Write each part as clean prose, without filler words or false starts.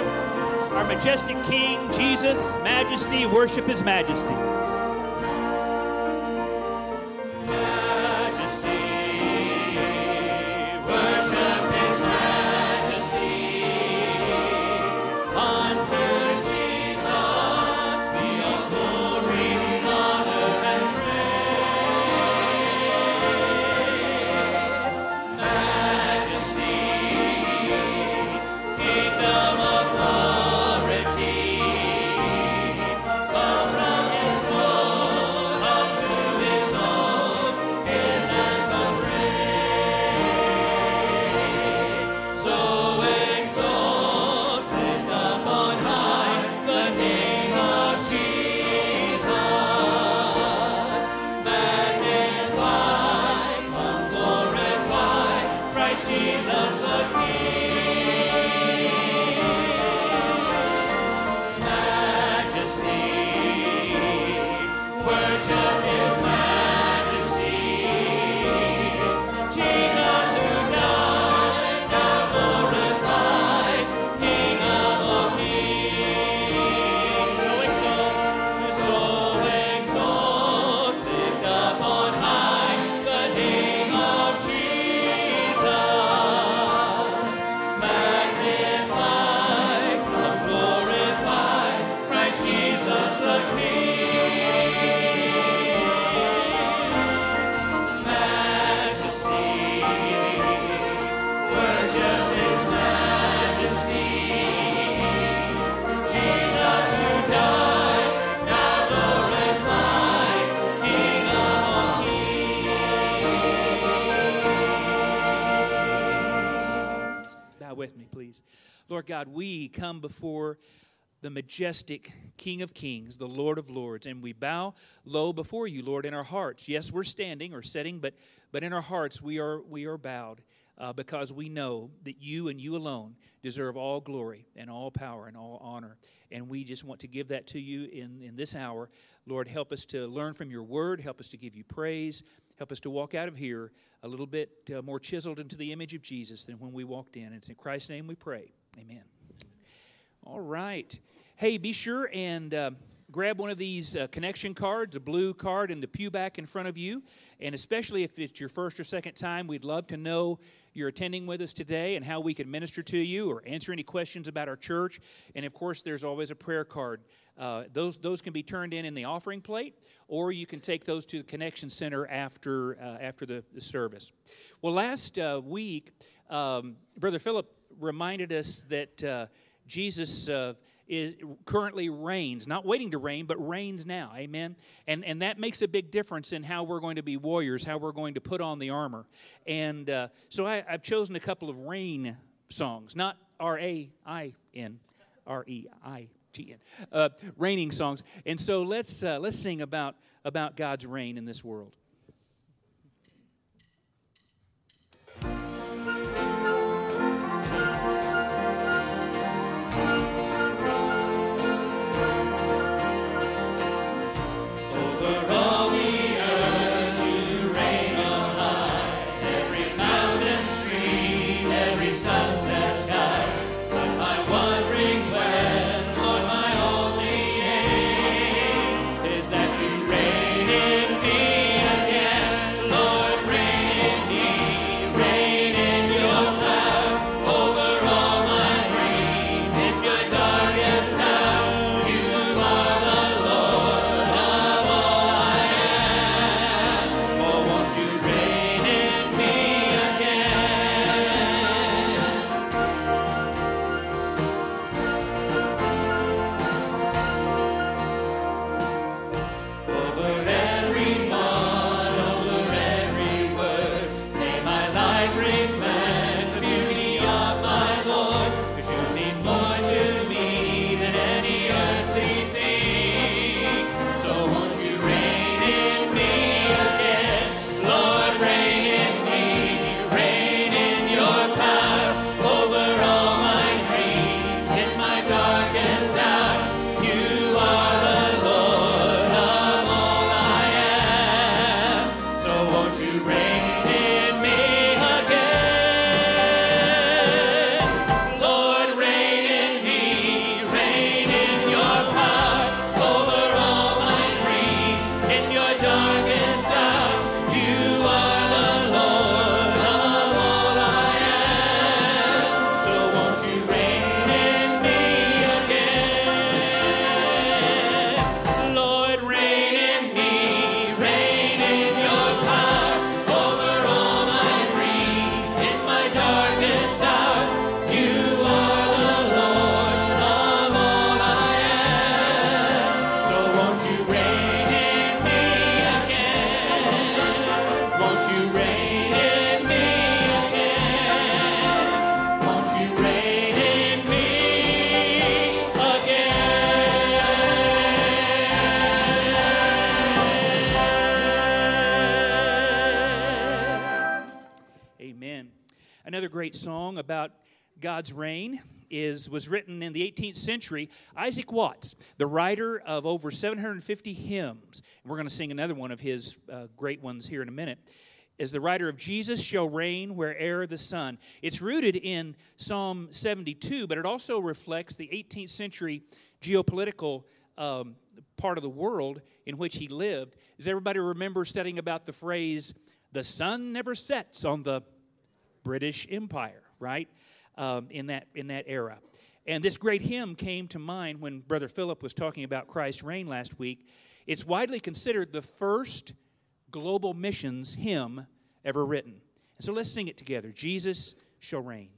worship our majestic King, Jesus. Majesty, worship His majesty. Lord God, we come before the majestic King of Kings, the Lord of Lords, and we bow low before you, Lord, in our hearts. Yes, we're standing or sitting, but in our hearts we are bowed because we know that you and you alone deserve all glory and all power and all honor. And we just want to give that to you in this hour. Lord, help us to learn from your word. Help us to give you praise. Help us to walk out of here a little bit more chiseled into the image of Jesus than when we walked in. It's in Christ's name we pray. Amen. All right. Hey, be sure and grab one of these connection cards, a blue card in the pew back in front of you. And especially if it's your first or second time, we'd love to know you're attending with us today and how we can minister to you or answer any questions about our church. And, of course, there's always a prayer card. Those can be turned in the offering plate, or you can take those to the Connection Center after the service. Well, last week, Brother Philip reminded us that Jesus currently reigns, not waiting to reign, but reigns now, amen? And that makes a big difference in how we're going to be warriors, how we're going to put on the armor. And so I've chosen a couple of reign songs, not R-A-I-N, R-E-I-T-N, reigning songs. And so let's sing about God's reign in this world. Amen. Another great song about God's reign was written in the 18th century. Isaac Watts, the writer of over 750 hymns, and we're going to sing another one of his great ones here in a minute, is the writer of Jesus Shall Reign Where E'er the Sun. It's rooted in Psalm 72, but it also reflects the 18th century geopolitical part of the world in which he lived. Does everybody remember studying about the phrase, the sun never sets on the British Empire, right? In that era. And this great hymn came to mind when Brother Philip was talking about Christ's reign last week. It's widely considered the first global missions hymn ever written. And so let's sing it together. Jesus shall reign.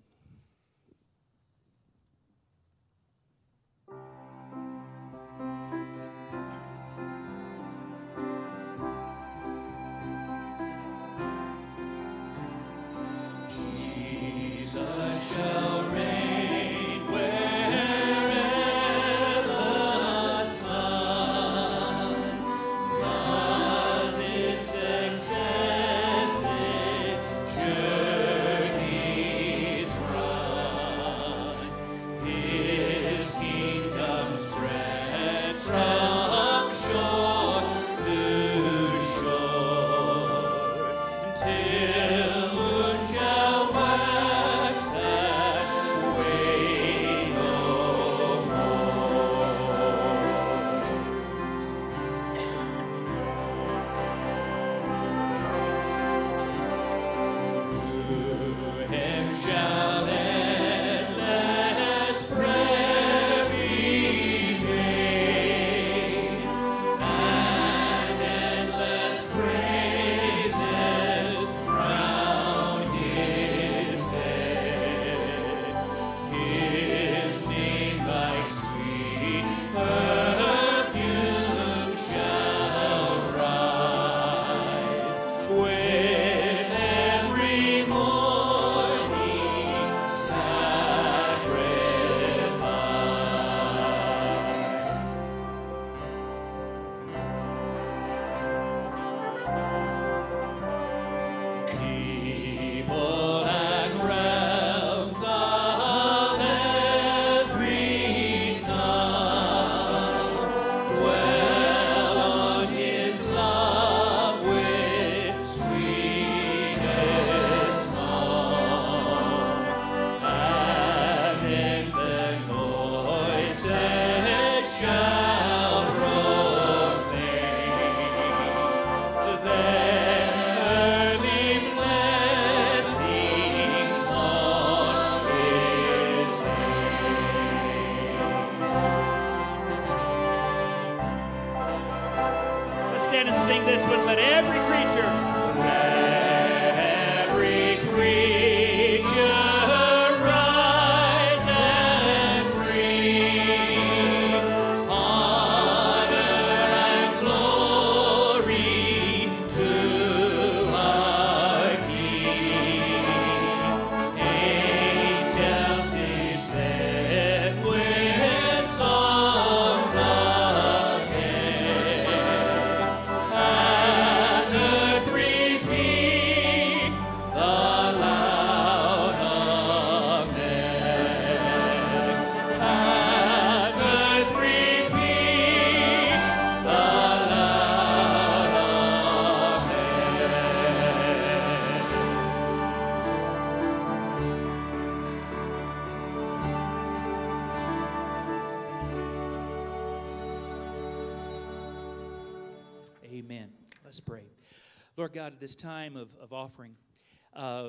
God, at this time of offering,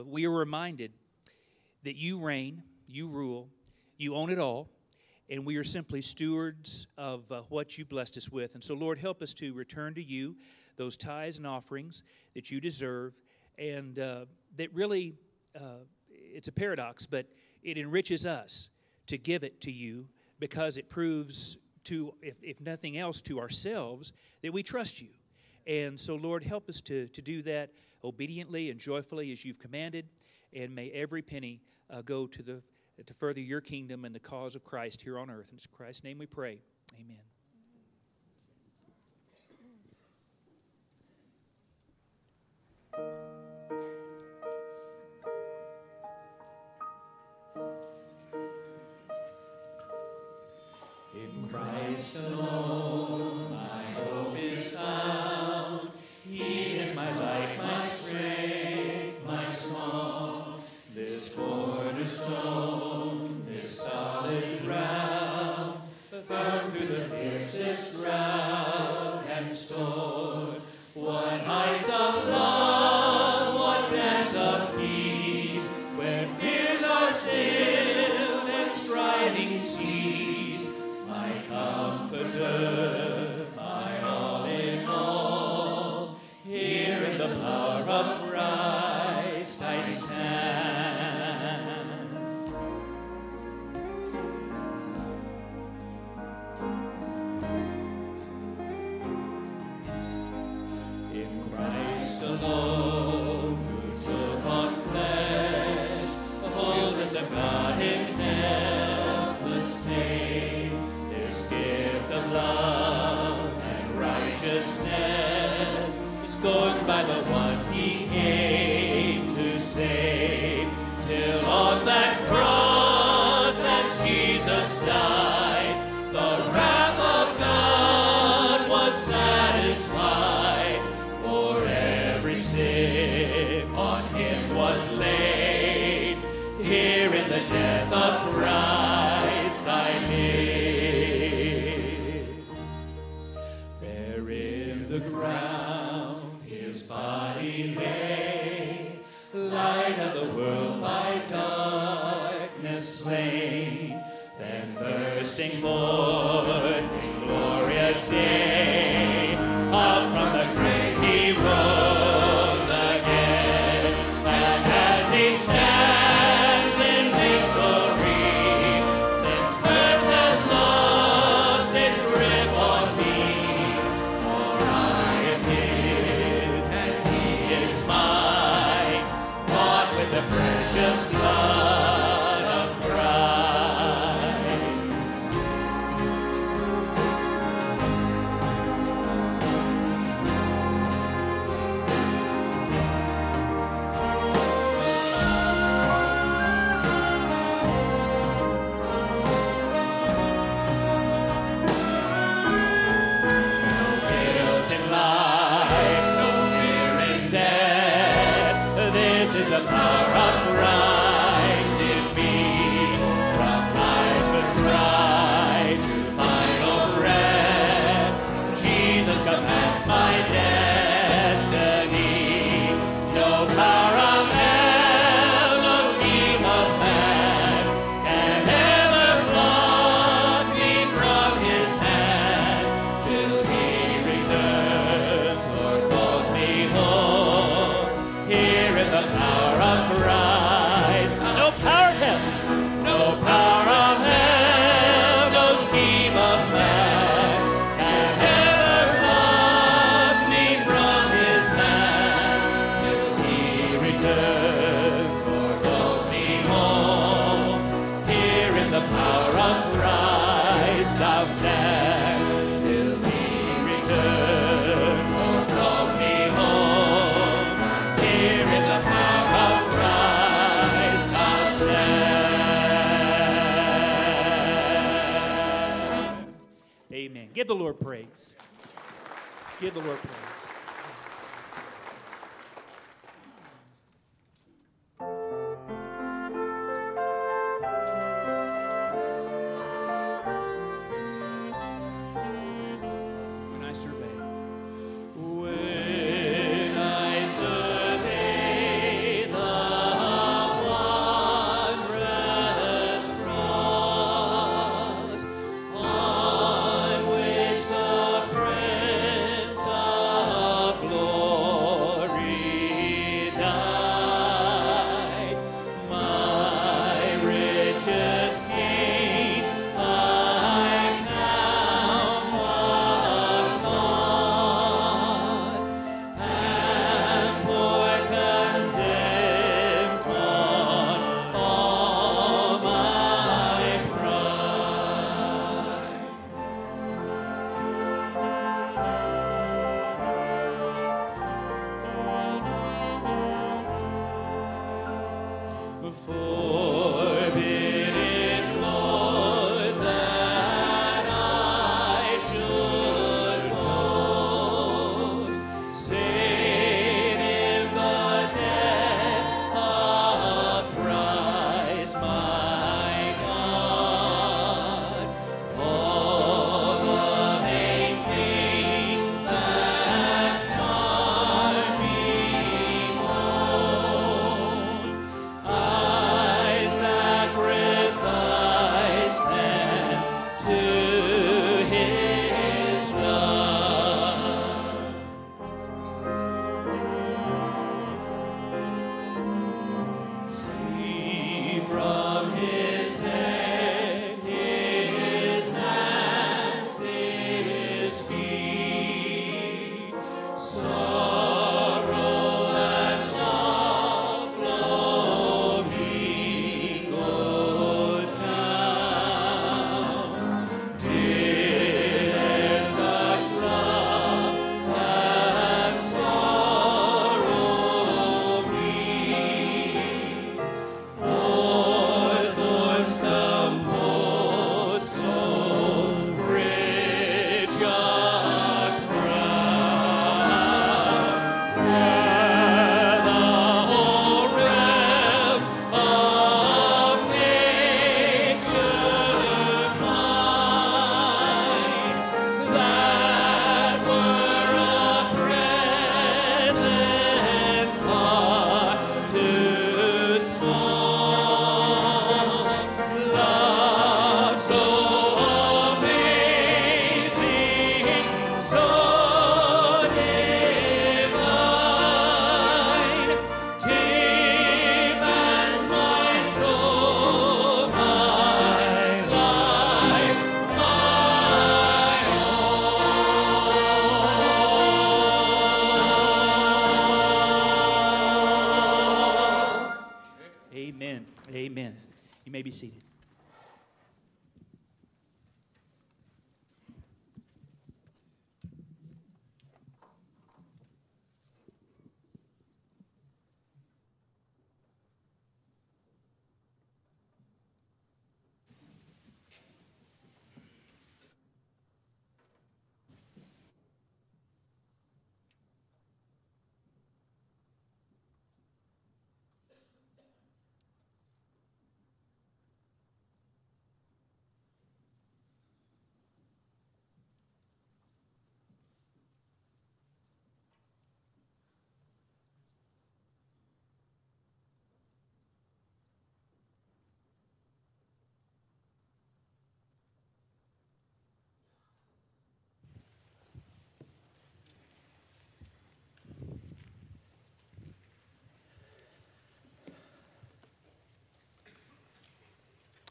we are reminded that you reign, you rule, you own it all, and we are simply stewards of what you blessed us with. And so, Lord, help us to return to you those tithes and offerings that you deserve, and that really, it's a paradox, but it enriches us to give it to you because it proves to, if nothing else, to ourselves that we trust you. And so, Lord, help us to do that obediently and joyfully as you've commanded, and may every penny go to further your kingdom and the cause of Christ here on earth. In Christ's name we pray. Amen. alone my hope is found. He is my light, my strength, my song. This cornerstone, this solid ground, firm through the fiercest drought and storm. What heights of love, what depths of peace, where fears are stilled and striving cease. Comforter, my all in all, here in the power of Christ I stand. In Christ alone, who took on flesh, the fullness of God in helpless pain, gift of love and righteousness, scorned by the ones he came to save, till on that cross as Jesus died, the wrath of God was satisfied, for every sin on him was laid. Here in the death of Christ I live. His body lay, light of the world by darkness slain, then bursting forth in glorious day, up from the grave he rose again, and as he stands in victory, since first has lost its grip on me. The precious blood of Christ. No guilt in life, no fear in death. This is the power rise to be from lifeless strife to final breath. Jesus commands my destiny. No power of hell, no scheme of man can ever pluck me from his hand. Till he returns or calls me home, here in the power of Christ. Give the Lord praise. Give the Lord praise. Forbid it, Lord, that I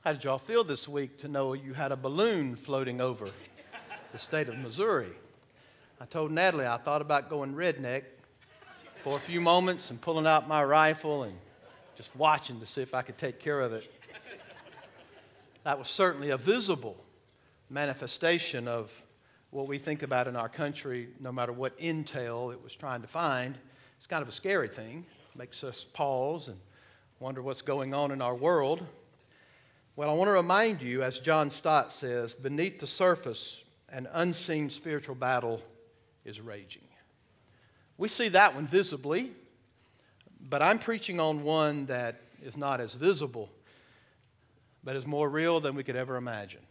How did y'all feel this week to know you had a balloon floating over the state of Missouri? I told Natalie I thought about going redneck for a few moments and pulling out my rifle and just watching to see if I could take care of it. That was certainly a visible manifestation of what we think about in our country, no matter what intel it was trying to find. It's kind of a scary thing. It makes us pause and wonder what's going on in our world. Well, I want to remind you, as John Stott says, beneath the surface, an unseen spiritual battle is raging. We see that one visibly, but I'm preaching on one that is not as visible, but is more real than we could ever imagine,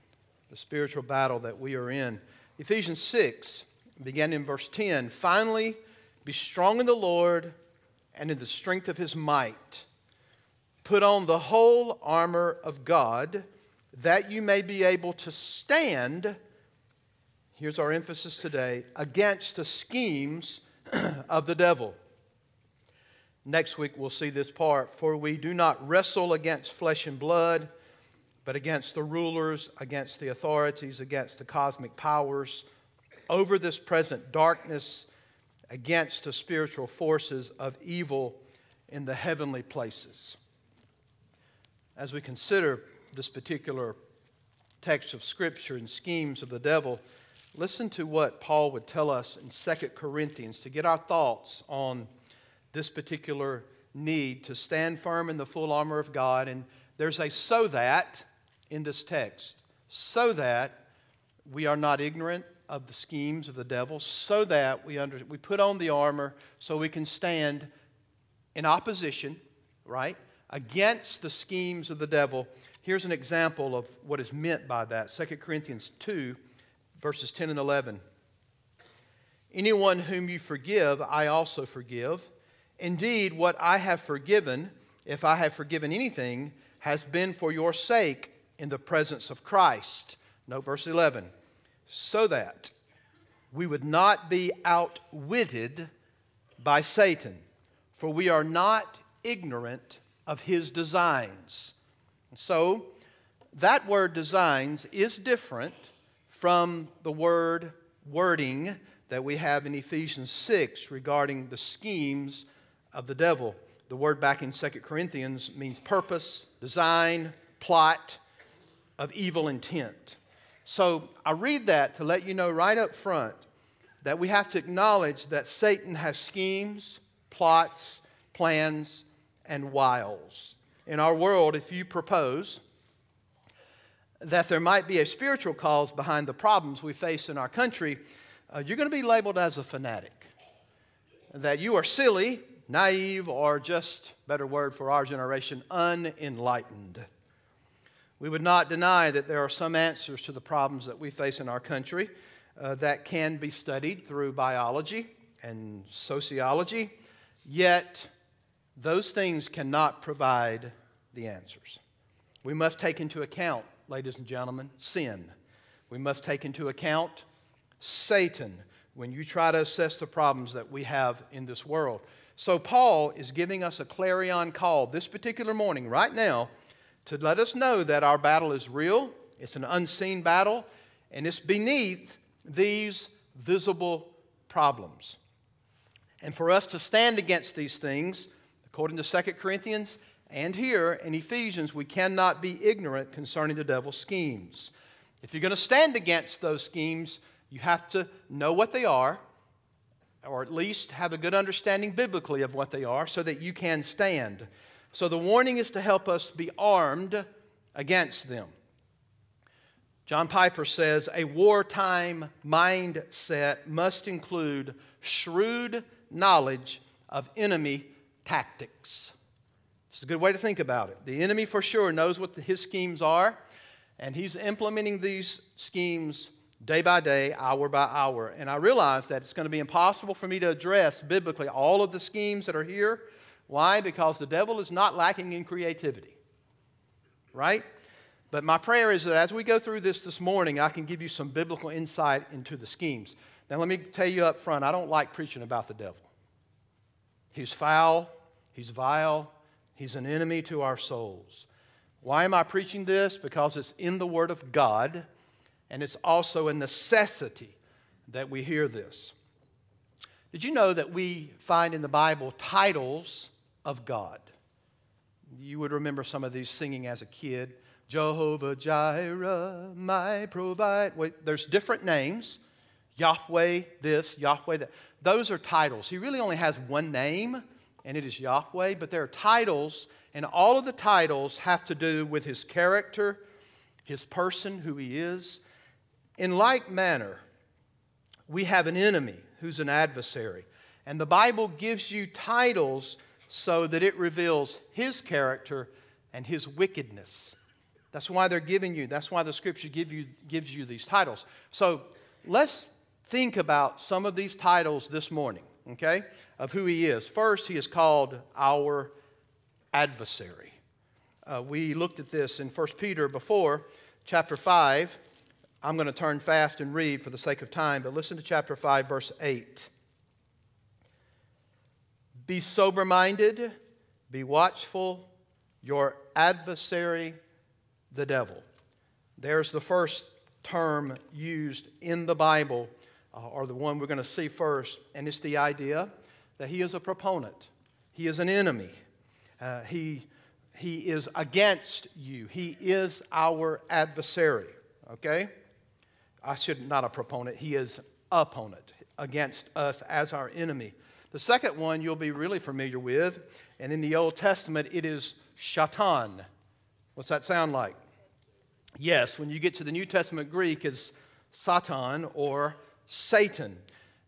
the spiritual battle that we are in. Ephesians 6, beginning in verse 10, "Finally, be strong in the Lord and in the strength of His might. Put on the whole armor of God, that you may be able to stand," here's our emphasis today, "against the schemes of the devil." Next week we'll see this part, "For we do not wrestle against flesh and blood, but against the rulers, against the authorities, against the cosmic powers, over this present darkness, against the spiritual forces of evil in the heavenly places." As we consider this particular text of Scripture and schemes of the devil, listen to what Paul would tell us in 2 Corinthians to get our thoughts on this particular need to stand firm in the full armor of God. And there's a "so that" in this text, so that we are not ignorant of the schemes of the devil, so that we put on the armor so we can stand in opposition, right? Against the schemes of the devil. Here's an example of what is meant by that. 2 Corinthians 2, verses 10 and 11. "Anyone whom you forgive, I also forgive. Indeed, what I have forgiven, if I have forgiven anything, has been for your sake in the presence of Christ." Note verse 11. "So that we would not be outwitted by Satan, for we are not ignorant of his designs." So that word designs is different from the word wording that we have in Ephesians 6 regarding the schemes of the devil. The word back in 2 Corinthians means purpose, design, plot of evil intent. So I read that to let you know right up front that we have to acknowledge that Satan has schemes, plots, plans, and wiles. In our world, if you propose that there might be a spiritual cause behind the problems we face in our country, you're going to be labeled as a fanatic, that you are silly, naive, or just, better word for our generation, unenlightened. We would not deny that there are some answers to the problems that we face in our country that can be studied through biology and sociology, yet those things cannot provide the answers. We must take into account, ladies and gentlemen, sin. We must take into account Satan when you try to assess the problems that we have in this world. So Paul is giving us a clarion call this particular morning, right now, to let us know that our battle is real, it's an unseen battle, and it's beneath these visible problems. And for us to stand against these things, according to 2 Corinthians and here in Ephesians, we cannot be ignorant concerning the devil's schemes. If you're going to stand against those schemes, you have to know what they are, or at least have a good understanding biblically of what they are, so that you can stand. So the warning is to help us be armed against them. John Piper says, a wartime mindset must include shrewd knowledge of enemy tactics. It's a good way to think about it. The enemy for sure knows what his schemes are, and he's implementing these schemes day by day, hour by hour. And I realize that it's going to be impossible for me to address biblically all of the schemes that are here. Why? Because the devil is not lacking in creativity, right? But my prayer is that as we go through this morning, I can give you some biblical insight into the schemes. Now, let me tell you up front, I don't like preaching about the devil. He's foul, he's vile, he's an enemy to our souls. Why am I preaching this? Because it's in the Word of God. And it's also a necessity that we hear this. Did you know that we find in the Bible titles of God? You would remember some of these singing as a kid. Jehovah Jireh, my provider. Wait, there's different names. Yahweh this, Yahweh that. Those are titles. He really only has one name, and it is Yahweh. But there are titles, and all of the titles have to do with His character, His person, who He is. In like manner, we have an enemy who's an adversary. And the Bible gives you titles so that it reveals his character and his wickedness. That's why they're giving you. That's why the Scripture gives you these titles. So let's think about some of these titles this morning, okay, of who he is. First, he is called our adversary. We looked at this in 1 Peter before, chapter 5. I'm going to turn fast and read for the sake of time, but listen to chapter 5, verse 8. Be sober-minded, be watchful, your adversary, the devil. There's the first term used in the Bible, or the one we're going to see first, and it's the idea that he is a proponent. He is an enemy. He is against you. He is our adversary, okay? I should, not a proponent, he is opponent, against us as our enemy. The second one you'll be really familiar with, and in the Old Testament, it is Shatan. What's that sound like? Yes, when you get to the New Testament Greek, it's Satan or Satan.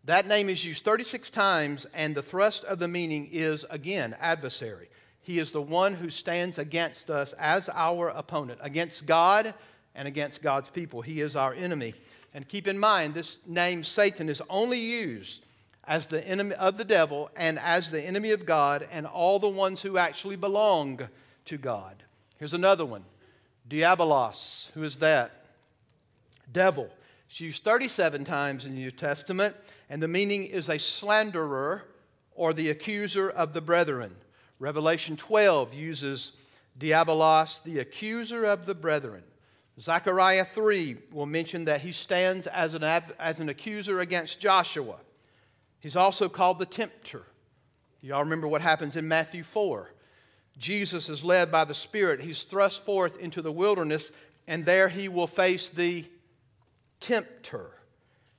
That name is used 36 times, and the thrust of the meaning is, again, adversary. He is the one who stands against us as our opponent, against God and against God's people. He is our enemy. And keep in mind, this name Satan is only used as the enemy of the devil and as the enemy of God and all the ones who actually belong to God. Here's another one. Diabolos. Who is that? Devil. It's used 37 times in the New Testament, and the meaning is a slanderer or the accuser of the brethren. Revelation 12 uses Diabolos, the accuser of the brethren. Zechariah 3 will mention that he stands as an accuser against Joshua. He's also called the tempter. Y'all remember what happens in Matthew 4. Jesus is led by the Spirit. He's thrust forth into the wilderness, and there he will face the tempter.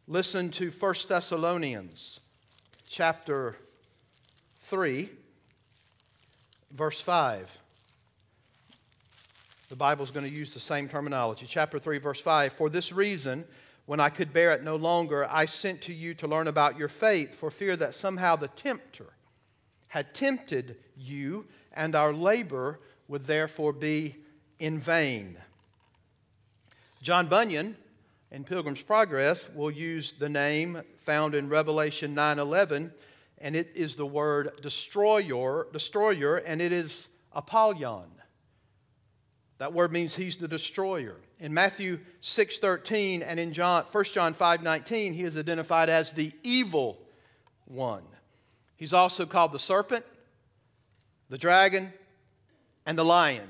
Listen to 1 Thessalonians chapter 3, verse 5. The Bible's going to use the same terminology. Chapter 3, verse 5. For this reason, when I could bear it no longer, I sent to you to learn about your faith, for fear that somehow the tempter had tempted you, and our labor would therefore be in vain. John Bunyan, in Pilgrim's Progress, will use the name found in Revelation 9:11, and it is the word destroyer, and it is Apollyon. That word means he's the destroyer. In Matthew 6:13 and in 1 John 5:19, he is identified as the evil one. He's also called the serpent, the dragon, and the lion.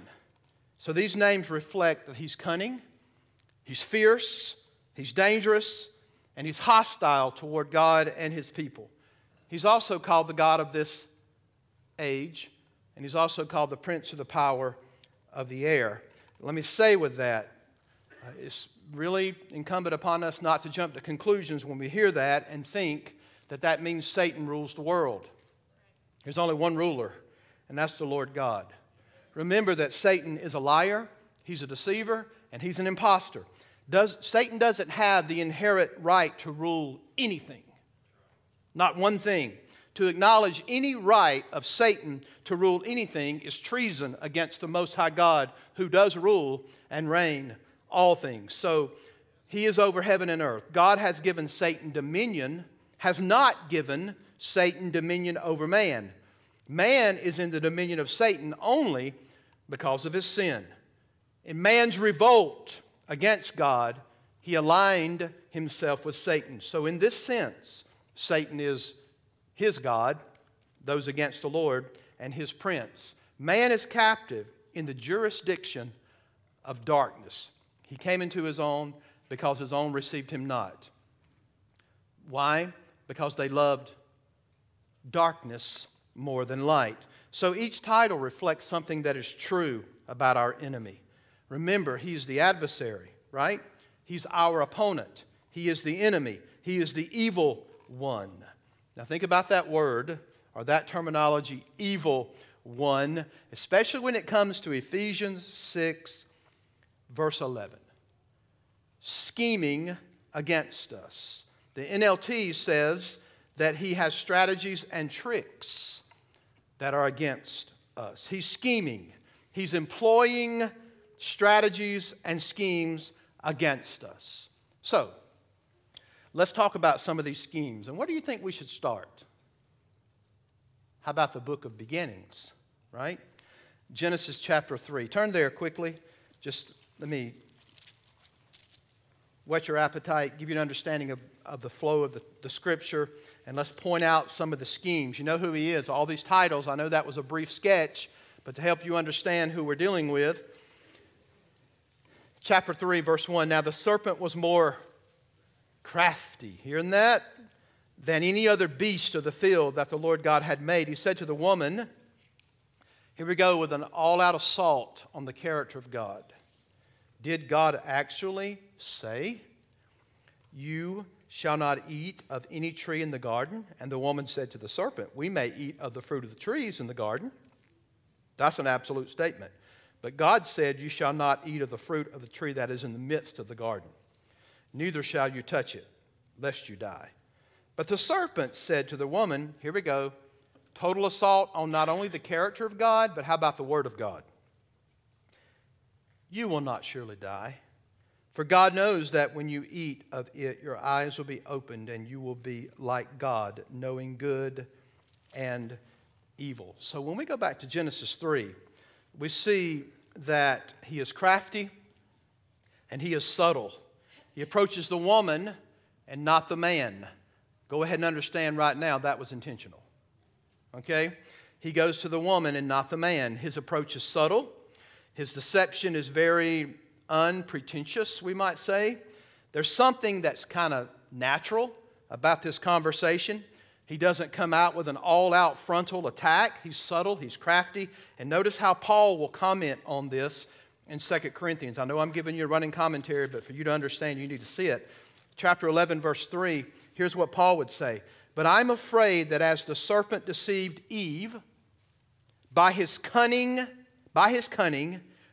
So these names reflect that he's cunning, he's fierce, he's dangerous, and he's hostile toward God and his people. He's also called the god of this age, and he's also called the prince of the power of the air. Let me say with that, it's really incumbent upon us not to jump to conclusions when we hear that and think that means Satan rules the world. There's only one ruler, and that's the Lord God. Remember that Satan is a liar, he's a deceiver, and he's an imposter. Satan doesn't have the inherent right to rule anything, not one thing. To acknowledge any right of Satan to rule anything is treason against the Most High God, who does rule and reign all things. So he is over heaven and earth. God has given Satan dominion, has not given Satan dominion over man. Man is in the dominion of Satan only because of his sin. In man's revolt against God, he aligned himself with Satan. So in this sense, Satan is his god, those against the Lord, and his prince. Man is captive in the jurisdiction of darkness. He came into his own because his own received him not. Why? Because they loved darkness more than light. So each title reflects something that is true about our enemy. Remember, he's the adversary, right? He's our opponent. He is the enemy. He is the evil one. Now think about that word, or that terminology, evil one, especially when it comes to Ephesians 6, verse 11. Scheming against us. The NLT says that he has strategies and tricks that are against us. He's scheming. He's employing strategies and schemes against us. So, let's talk about some of these schemes. And where do you think we should start? How about the book of beginnings, right? Genesis chapter 3. Turn there quickly. Just let me whet your appetite, give you an understanding of the flow of the Scripture, and let's point out some of the schemes. You know who he is. All these titles, I know that was a brief sketch, but to help you understand who we're dealing with. Chapter 3, verse 1, now the serpent was more crafty, hearing that, than any other beast of the field that the Lord God had made. He said to the woman, here we go with an all-out assault on the character of God. Did God actually say, you shall not eat of any tree in the garden? And the woman said to the serpent, we may eat of the fruit of the trees in the garden. That's an absolute statement. But God said, you shall not eat of the fruit of the tree that is in the midst of the garden. Neither shall you touch it, lest you die. But the serpent said to the woman, here we go, total assault on not only the character of God, but how about the word of God? You will not surely die. For God knows that when you eat of it, your eyes will be opened and you will be like God, knowing good and evil. So when we go back to Genesis 3, we see that he is crafty and he is subtle. He approaches the woman and not the man. Go ahead and understand right now that was intentional. Okay? He goes to the woman and not the man. His approach is subtle. His deception is very unpretentious, we might say. There's something that's kind of natural about this conversation. He doesn't come out with an all-out frontal attack. He's subtle, he's crafty. And notice how Paul will comment on this in 2 Corinthians. I know I'm giving you a running commentary, but for you to understand, you need to see it. Chapter 11, verse 3, here's what Paul would say. But I'm afraid that as the serpent deceived Eve, by his cunning,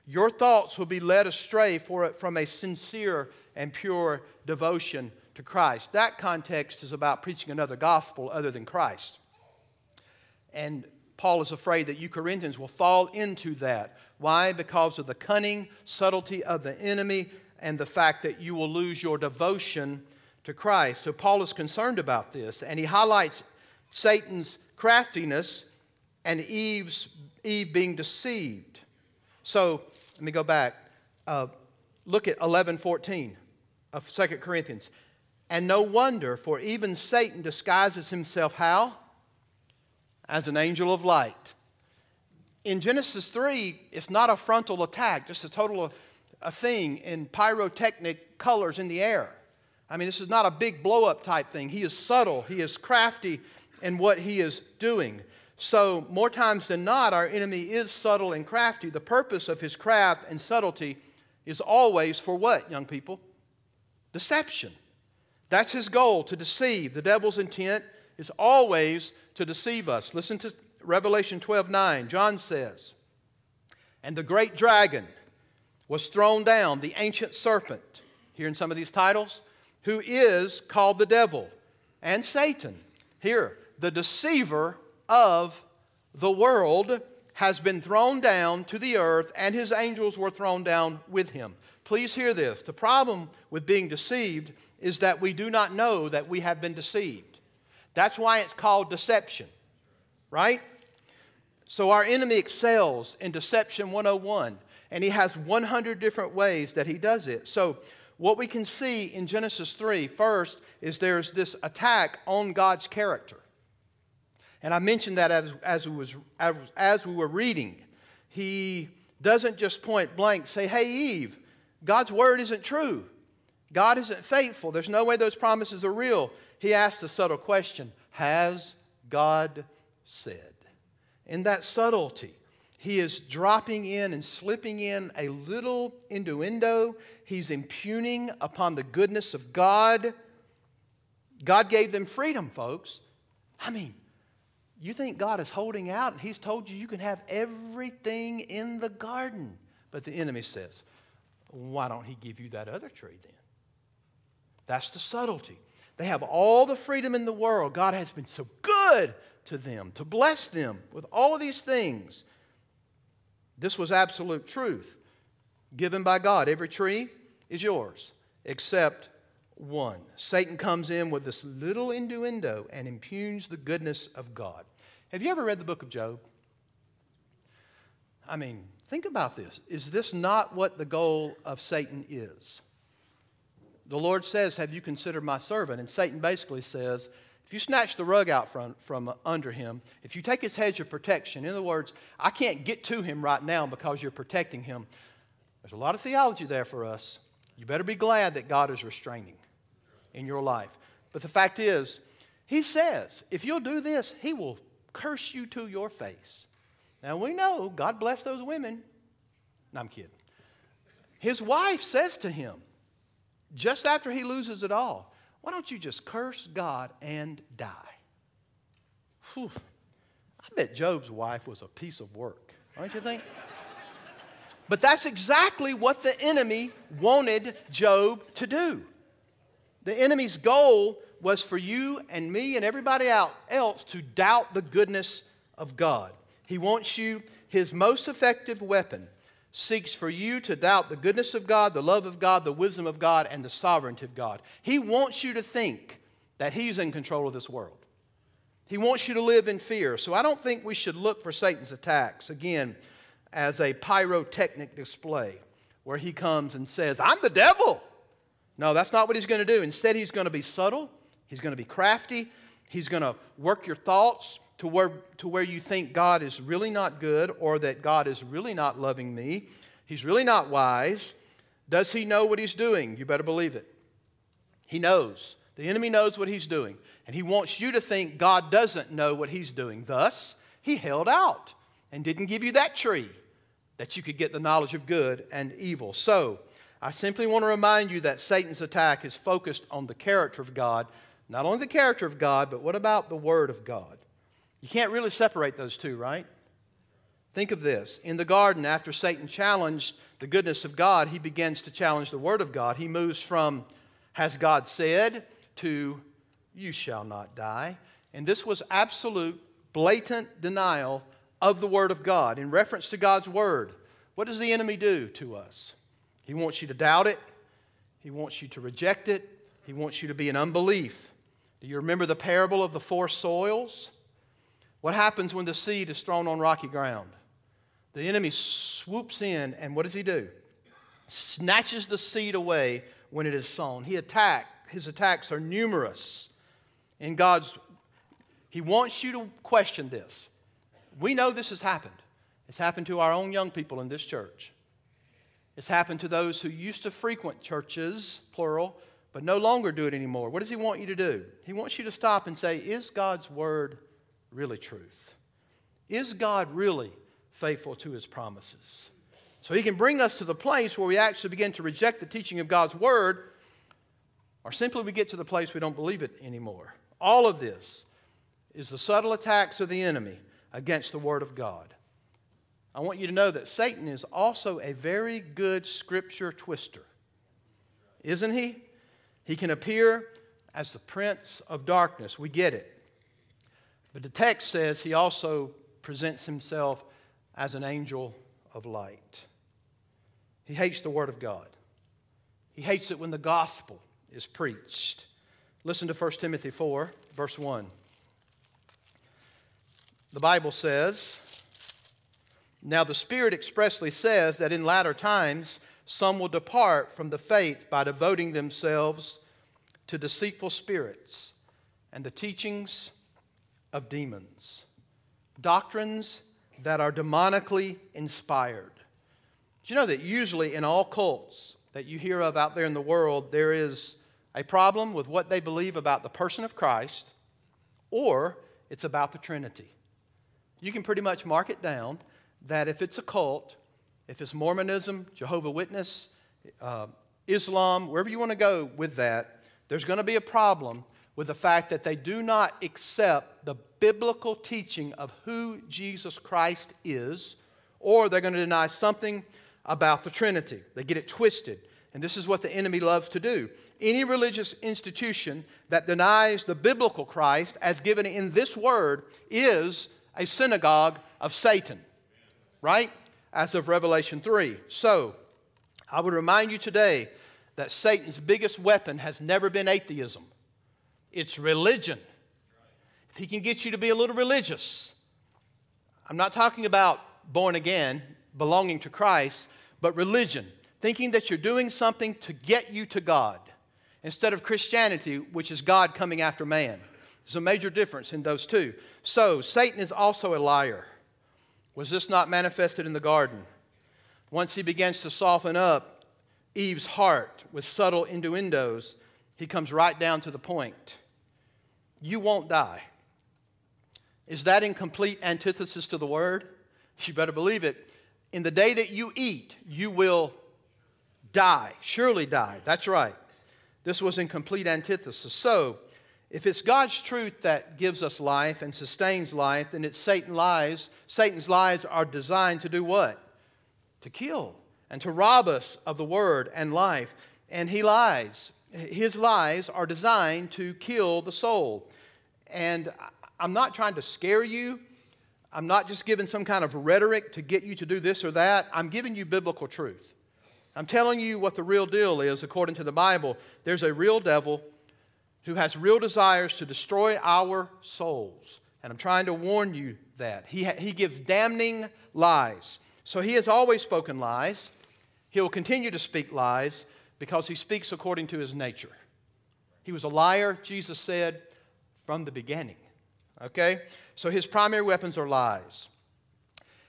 your thoughts will be led astray from a sincere and pure devotion to Christ. That context is about preaching another gospel other than Christ. And Paul is afraid that you Corinthians will fall into that. Why? Because of the cunning, subtlety of the enemy, and the fact that you will lose your devotion to Christ. So Paul is concerned about this, and he highlights Satan's craftiness and Eve being deceived. So let me go back. Look at 11:14 of 2 Corinthians. And no wonder, for even Satan disguises himself how? As an angel of light. In Genesis 3, it's not a frontal attack, just a total a thing in pyrotechnic colors in the air. I mean, this is not a big blow-up type thing. He is subtle. He is crafty in what he is doing. So more times than not, our enemy is subtle and crafty. The purpose of his craft and subtlety is always for what, young people? Deception. That's his goal, to deceive. The devil's intent is always to deceive us. Listen to Revelation 12:9. John says, and the great dragon was thrown down, the ancient serpent, here in some of these titles, who is called the devil and Satan. Here, the deceiver of the world has been thrown down to the earth, and his angels were thrown down with him. Please hear this. The problem with being deceived is that we do not know that we have been deceived. That's why it's called deception, right? So our enemy excels in deception 101, and he has 100 different ways that he does it. So what we can see in Genesis 3, first, is there's this attack on God's character. And I mentioned that as we were reading. He doesn't just point blank say, hey, Eve, God's word isn't true. God isn't faithful. There's no way those promises are real. He asks the subtle question, has God said? In that subtlety, he is dropping in and slipping in a little innuendo. He's impugning upon the goodness of God. God gave them freedom, folks. I mean, you think God is holding out and he's told you you can have everything in the garden. But the enemy says, why don't he give you that other tree then? That's the subtlety. They have all the freedom in the world. God has been so good to them, to bless them with all of these things. This was absolute truth given by God. Every tree is yours except one. Satan comes in with this little innuendo and impugns the goodness of God. Have you ever read the book of Job? I mean, think about this. Is this not what the goal of Satan is? The Lord says, have you considered my servant? And Satan basically says, if you snatch the rug out from under him, if you take his hedge of protection, in other words, I can't get to him right now because you're protecting him. There's a lot of theology there for us. You better be glad that God is restraining in your life. But the fact is, he says, if you'll do this, he will curse you to your face. Now, we know God blessed those women. No, I'm kidding. His wife says to him, just after he loses it all, why don't you just curse God and die? Whew. I bet Job's wife was a piece of work, don't you think? But that's exactly what the enemy wanted Job to do. The enemy's goal was for you and me and everybody else to doubt the goodness of God. He wants you, his most effective weapon seeks for you to doubt the goodness of God, the love of God, the wisdom of God, and the sovereignty of God. He wants you to think that he's in control of this world. He wants you to live in fear. So I don't think we should look for Satan's attacks, again, as a pyrotechnic display where he comes and says, I'm the devil. No, that's not what he's going to do. Instead, he's going to be subtle. He's going to be crafty. He's going to work your thoughts to where you think God is really not good or that God is really not loving me. He's really not wise. Does he know what he's doing? You better believe it. He knows. The enemy knows what he's doing. And he wants you to think God doesn't know what he's doing. Thus, he held out and didn't give you that tree that you could get the knowledge of good and evil. So, I simply want to remind you that Satan's attack is focused on the character of God. Not only the character of God, but what about the Word of God? You can't really separate those two, right? Think of this. In the garden, after Satan challenged the goodness of God, he begins to challenge the Word of God. He moves from, has God said, to, you shall not die. And this was absolute, blatant denial of the Word of God. In reference to God's Word, what does the enemy do to us? He wants you to doubt it. He wants you to reject it. He wants you to be in unbelief. Do you remember the parable of the four soils? What happens when the seed is thrown on rocky ground? The enemy swoops in, and what does he do? Snatches the seed away when it is sown. His attacks are numerous. In God's, he wants you to question this. We know this has happened. It's happened to our own young people in this church. It's happened to those who used to frequent churches, plural, but no longer do it anymore. What does he want you to do? He wants you to stop and say, is God's Word really truth? Is God really faithful to His promises? So He can bring us to the place where we actually begin to reject the teaching of God's Word, or simply we get to the place we don't believe it anymore. All of this is the subtle attacks of the enemy against the Word of God. I want you to know that Satan is also a very good scripture twister. Isn't he? He can appear as the prince of darkness. We get it. But the text says he also presents himself as an angel of light. He hates the Word of God. He hates it when the gospel is preached. Listen to 1 Timothy 4, verse 1. The Bible says, now the Spirit expressly says that in latter times some will depart from the faith by devoting themselves to deceitful spirits and the teachings of demons, doctrines that are demonically inspired. Do you know that usually in all cults that you hear of out there in the world, there is a problem with what they believe about the person of Christ, or it's about the Trinity. You can pretty much mark it down that if it's a cult, if it's Mormonism, Jehovah's Witness, Islam, wherever you want to go with that, there's going to be a problem with the fact that they do not accept the biblical teaching of who Jesus Christ is, or they're going to deny something about the Trinity. They get it twisted, and this is what the enemy loves to do. Any religious institution that denies the biblical Christ as given in this Word is a synagogue of Satan, right? As of Revelation 3. So, I would remind you today that Satan's biggest weapon has never been atheism. It's religion. If he can get you to be a little religious, I'm not talking about born again, belonging to Christ, but religion. Thinking that you're doing something to get you to God instead of Christianity, which is God coming after man. There's a major difference in those two. So, Satan is also a liar. Was this not manifested in the garden? Once he begins to soften up Eve's heart with subtle innuendos, he comes right down to the point. You won't die. Is that in complete antithesis to the Word? You better believe it. In the day that you eat, you will die. Surely die. That's right. This was in complete antithesis. So, if it's God's truth that gives us life and sustains life, then it's Satan's lies. Satan's lies are designed to do what? To kill and to rob us of the Word and life. And he lies. His lies are designed to kill the soul. And I'm not trying to scare you. I'm not just giving some kind of rhetoric to get you to do this or that. I'm giving you biblical truth. I'm telling you what the real deal is according to the Bible. There's a real devil who has real desires to destroy our souls. And I'm trying to warn you that. He gives damning lies. So he has always spoken lies. He will continue to speak lies because he speaks according to his nature. He was a liar, Jesus said, from the beginning. Okay? So his primary weapons are lies.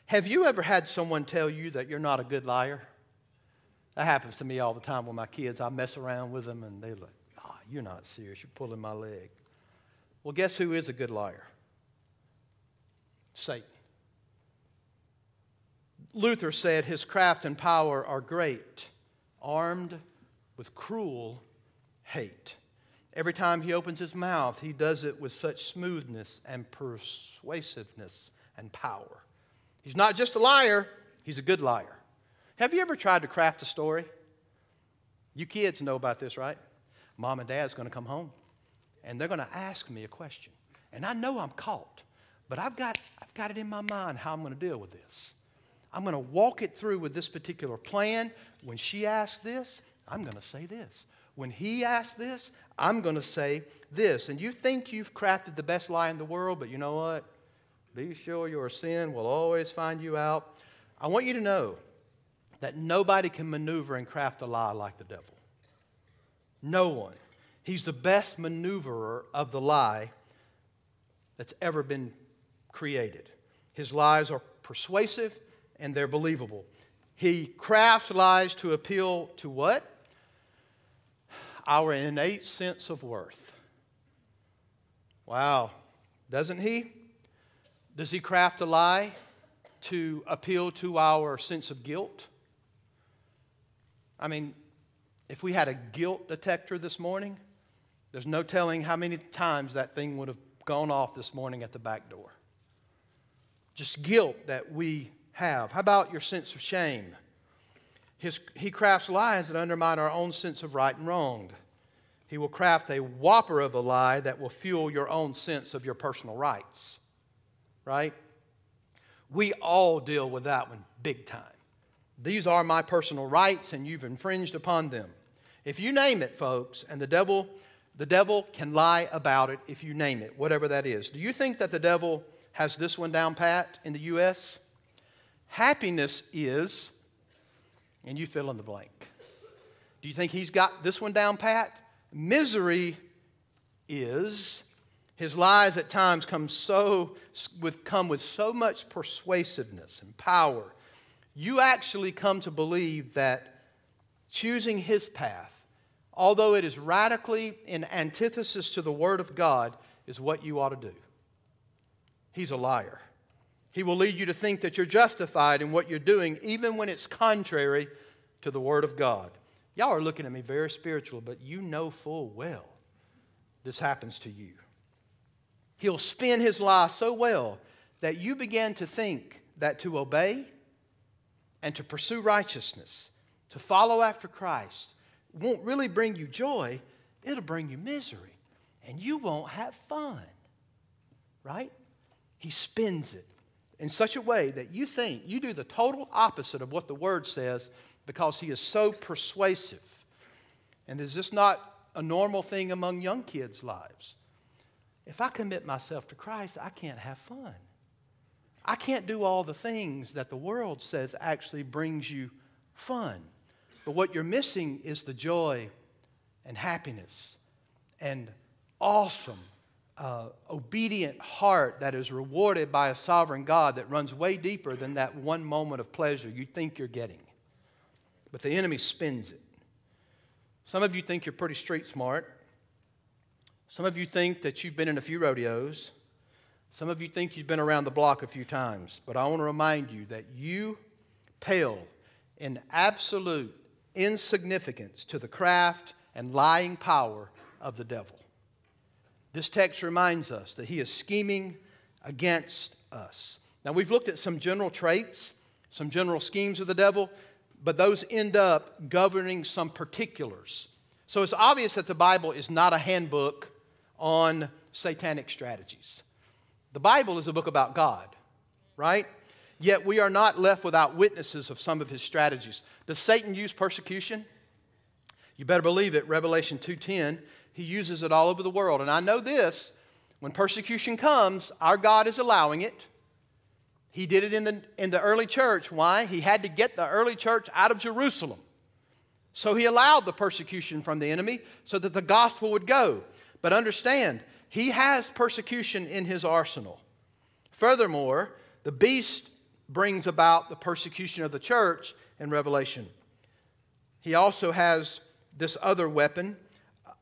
Have you ever had someone tell you that you're not a good liar? That happens to me all the time with my kids. I mess around with them, and they're like, "Ah, you're not serious. You're pulling my leg." Well, guess who is a good liar? Satan. Luther said his craft and power are great, armed with cruel hate. Every time he opens his mouth, he does it with such smoothness and persuasiveness and power. He's not just a liar, he's a good liar. Have you ever tried to craft a story? You kids know about this, right? Mom and Dad's going to come home, and they're going to ask me a question. And I know I'm caught, but I've got it in my mind how I'm going to deal with this. I'm going to walk it through with this particular plan. When she asks this, I'm going to say this. When he asks this, I'm going to say this. And you think you've crafted the best lie in the world, but you know what? Be sure your sin will always find you out. I want you to know that nobody can maneuver and craft a lie like the devil. No one. He's the best maneuverer of the lie that's ever been created. His lies are persuasive and they're believable. He crafts lies to appeal to what? Our innate sense of worth. Wow. Doesn't he? Does he craft a lie to appeal to our sense of guilt? I mean, if we had a guilt detector this morning, there's no telling how many times that thing would have gone off this morning at the back door. Just guilt that we have. How about your sense of shame? He crafts lies that undermine our own sense of right and wrong. He will craft a whopper of a lie that will fuel your own sense of your personal rights. Right? We all deal with that one big time. These are my personal rights, and you've infringed upon them. If you name it, folks, and the devil can lie about it if you name it, whatever that is. Do you think that the devil has this one down pat in the U.S.? Happiness is, and you fill in the blank. Do you think he's got this one down pat? Misery is. His lies at times come with so much persuasiveness and power. You actually come to believe that choosing his path, although it is radically in antithesis to the Word of God, is what you ought to do. He's a liar. He will lead you to think that you're justified in what you're doing, even when it's contrary to the Word of God. Y'all are looking at me very spiritual, but you know full well this happens to you. He'll spin his lie so well that you begin to think that to obey and to pursue righteousness, to follow after Christ, won't really bring you joy, it'll bring you misery, and you won't have fun, right? He spins it in such a way that you think you do the total opposite of what the Word says because he is so persuasive. And is this not a normal thing among young kids' lives? If I commit myself to Christ, I can't have fun. I can't do all the things that the world says actually brings you fun. But what you're missing is the joy and happiness and awesome, obedient heart that is rewarded by a sovereign God that runs way deeper than that one moment of pleasure you think you're getting. But the enemy spins it. Some of you think you're pretty street smart. Some of you think that you've been in a few rodeos. Some of you think you've been around the block a few times. But I want to remind you that you pale in absolute insignificance to the craft and lying power of the devil. This text reminds us that he is scheming against us. Now, we've looked at some general traits, some general schemes of the devil, but those end up governing some particulars. So it's obvious that the Bible is not a handbook on satanic strategies. The Bible is a book about God, right? Yet we are not left without witnesses of some of his strategies. Does Satan use persecution? You better believe it. Revelation 2:10, he uses it all over the world. And I know this, when persecution comes, our God is allowing it. He did it in the early church. Why? He had to get the early church out of Jerusalem. So he allowed the persecution from the enemy so that the gospel would go. But understand, he has persecution in his arsenal. Furthermore, the beast brings about the persecution of the church in Revelation. He also has this other weapon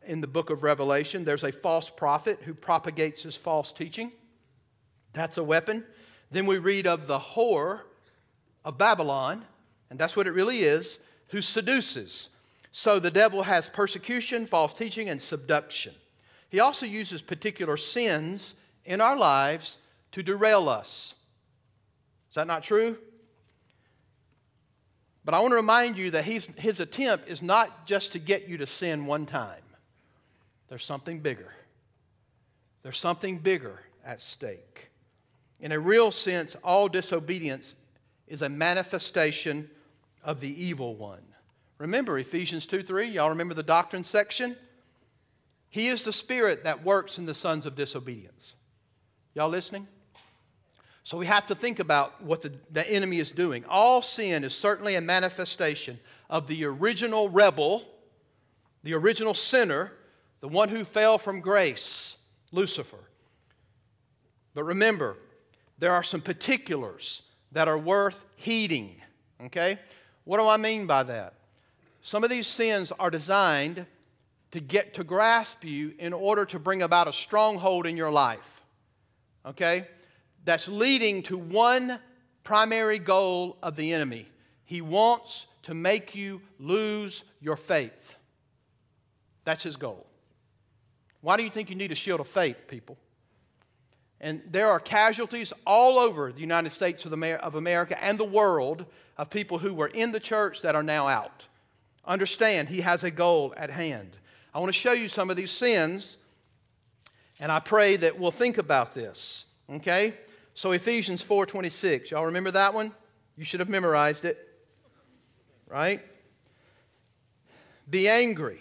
in the book of Revelation. There's a false prophet who propagates his false teaching. That's a weapon. Then we read of the whore of Babylon, and that's what it really is, who seduces. So the devil has persecution, false teaching, and subduction. He also uses particular sins in our lives to derail us. Is that not true? But I want to remind you that his attempt is not just to get you to sin one time. There's something bigger. There's something bigger at stake. In a real sense, all disobedience is a manifestation of the evil one. Remember Ephesians 2:3? Y'all remember the doctrine section? He is the spirit that works in the sons of disobedience. Y'all listening? So we have to think about what the enemy is doing. All sin is certainly a manifestation of the original rebel, the original sinner, the one who fell from grace, Lucifer. But remember, there are some particulars that are worth heeding, okay? What do I mean by that? Some of these sins are designed to get to grasp you in order to bring about a stronghold in your life, okay? That's leading to one primary goal of the enemy. He wants to make you lose your faith. That's his goal. Why do you think you need a shield of faith, people? And there are casualties all over the United States of America and the world of people who were in the church that are now out. Understand, he has a goal at hand. I want to show you some of these sins, and I pray that we'll think about this, okay? So Ephesians 4:26, y'all remember that one? You should have memorized it, right? Be angry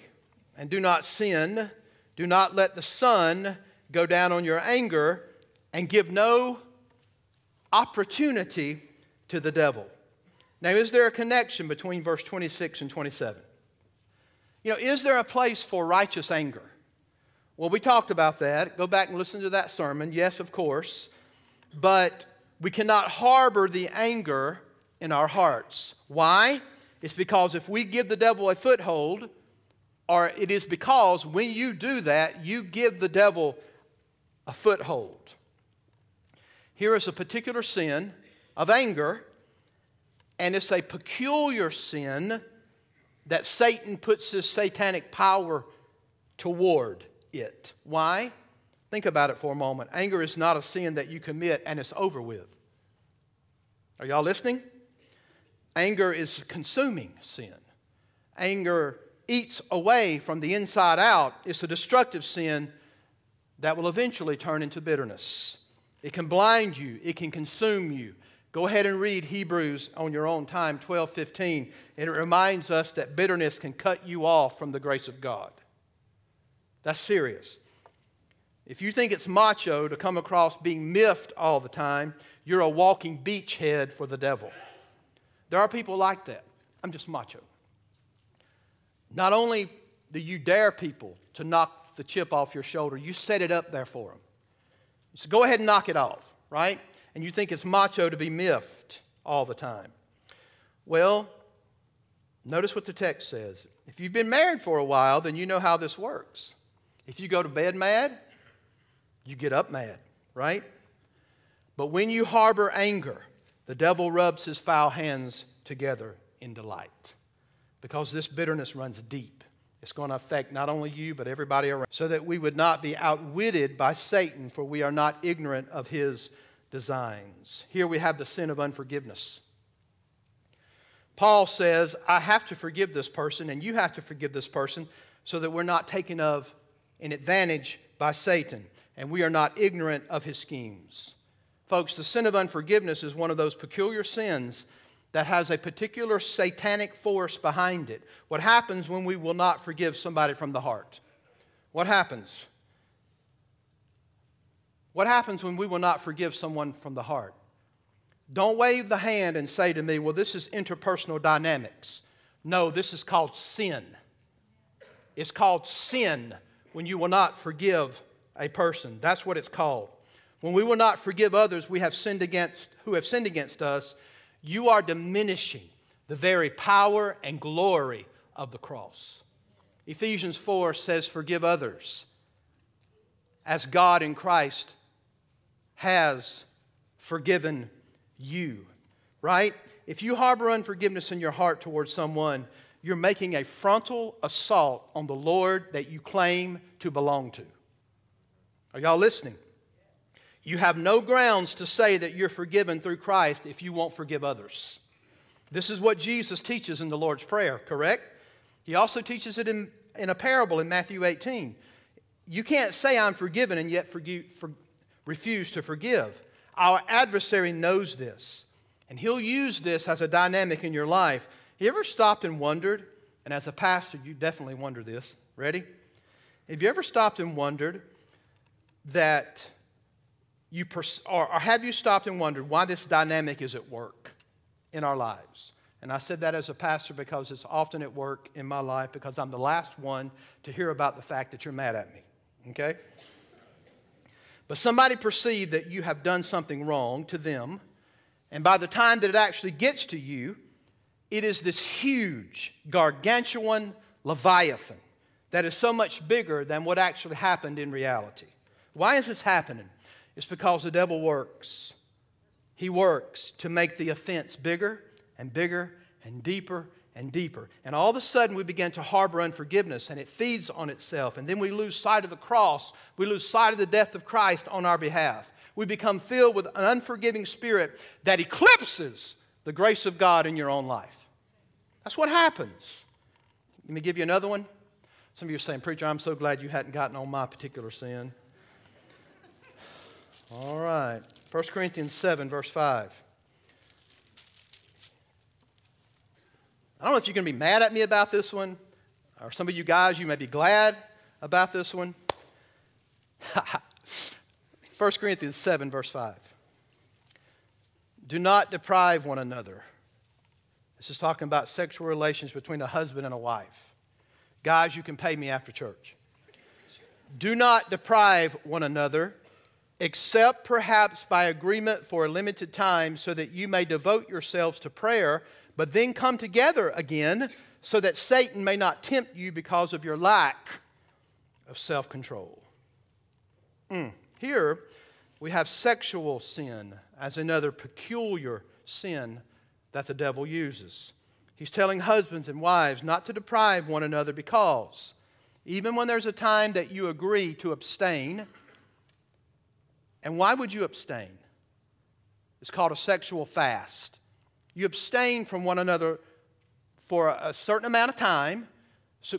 and do not sin. Do not let the sun go down on your anger, and give no opportunity to the devil. Now, is there a connection between verse 26 and 27? You know, is there a place for righteous anger? Well, we talked about that. Go back and listen to that sermon. Yes, of course. But we cannot harbor the anger in our hearts. Why? It's because if we give the devil a foothold, or it is because when you do that, you give the devil a foothold. Here is a particular sin of anger, and it's a peculiar sin that Satan puts his satanic power toward it. Why? Think about it for a moment. Anger is not a sin that you commit and it's over with. Are y'all listening? Anger is consuming sin. Anger eats away from the inside out. It's a destructive sin that will eventually turn into bitterness. It can blind you. It can consume you. Go ahead and read Hebrews on your own time, 12:15. And it reminds us that bitterness can cut you off from the grace of God. That's serious. If you think it's macho to come across being miffed all the time, you're a walking beachhead for the devil. There are people like that. I'm just macho. Not only do you dare people to knock the chip off your shoulder, you set it up there for them. So go ahead and knock it off, right? And you think it's macho to be miffed all the time. Well, notice what the text says. If you've been married for a while, then you know how this works. If you go to bed mad, you get up mad, right? But when you harbor anger, the devil rubs his foul hands together in delight. Because this bitterness runs deep. It's going to affect not only you, but everybody around. So that we would not be outwitted by Satan, for we are not ignorant of his designs. Here we have the sin of unforgiveness. Paul says, I have to forgive this person, and you have to forgive this person, so that we're not taken of an advantage by Satan, and we are not ignorant of his schemes. Folks, the sin of unforgiveness is one of those peculiar sins that has a particular satanic force behind it. What happens when we will not forgive somebody from the heart? What happens? What happens when we will not forgive someone from the heart? Don't wave the hand and say to me, well, this is interpersonal dynamics. No, this is called sin. It's called sin when you will not forgive a person. That's what it's called. when we will not forgive others who have sinned against us, you are diminishing the very power and glory of the cross. Ephesians 4 says, forgive others as God in Christ has forgiven you. Right? If you harbor unforgiveness in your heart towards someone, you're making a frontal assault on the Lord that you claim to belong to. Are y'all listening? You have no grounds to say that you're forgiven through Christ if you won't forgive others. This is what Jesus teaches in the Lord's Prayer, correct? He also teaches it in a parable in Matthew 18. You can't say I'm forgiven and yet refuse to forgive. Our adversary knows this, and he'll use this as a dynamic in your life. You ever stopped and wondered, and as a pastor, you definitely wonder this. Ready? Have you ever stopped and wondered that you or have you stopped and wondered why this dynamic is at work in our lives? And I said that as a pastor because it's often at work in my life because I'm the last one to hear about the fact that you're mad at me, okay? But somebody perceived that you have done something wrong to them, and by the time that it actually gets to you, it is this huge, gargantuan leviathan that is so much bigger than what actually happened in reality. Why is this happening? It's because the devil works. He works to make the offense bigger and bigger and deeper and deeper. And all of a sudden we begin to harbor unforgiveness, and it feeds on itself. And then we lose sight of the cross. We lose sight of the death of Christ on our behalf. We become filled with an unforgiving spirit that eclipses the grace of God in your own life. That's what happens. Let me give you another one. Some of you are saying, preacher, I'm so glad you hadn't gotten on my particular sin. All right. 1 Corinthians 7, verse 5. I don't know if you're going to be mad at me about this one, or some of you guys, you may be glad about this one. 1 Corinthians 7, verse 5. Do not deprive one another. This is talking about sexual relations between a husband and a wife. Guys, you can pay me after church. Do not deprive one another, except perhaps by agreement for a limited time, so that you may devote yourselves to prayer, but then come together again, so that Satan may not tempt you because of your lack of self-control. Here, we have sexual sin as another peculiar sin that the devil uses. He's telling husbands and wives not to deprive one another because even when there's a time that you agree to abstain, and why would you abstain? It's called a sexual fast. You abstain from one another for a certain amount of time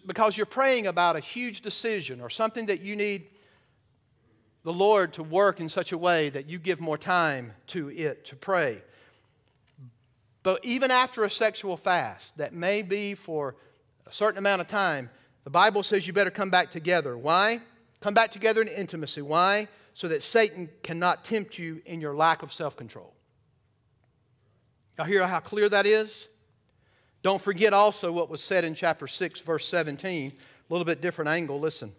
because you're praying about a huge decision or something that you need the Lord to work in such a way that you give more time to it to pray. But even after a sexual fast that may be for a certain amount of time, the Bible says you better come back together. Why? Come back together in intimacy. Why? So that Satan cannot tempt you in your lack of self-control. Y'all hear how clear that is? Don't forget also what was said in chapter 6, verse 17. A little bit different angle. Listen.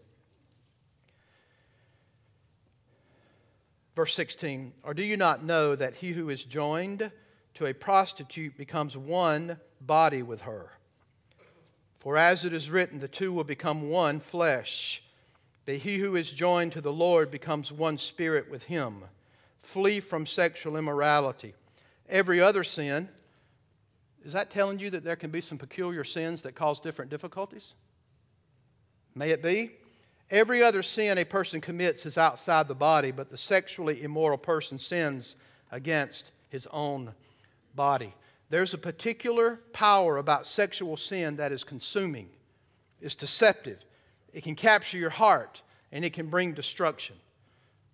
Verse 16. Or do you not know that he who is joined to a prostitute becomes one body with her? For as it is written, the two will become one flesh. But he who is joined to the Lord becomes one spirit with him. Flee from sexual immorality. Every other sin, is that telling you that there can be some peculiar sins that cause different difficulties? May it be? Every other sin a person commits is outside the body, but the sexually immoral person sins against his own body. There's a particular power about sexual sin that is consuming. It's deceptive. It can capture your heart, and it can bring destruction.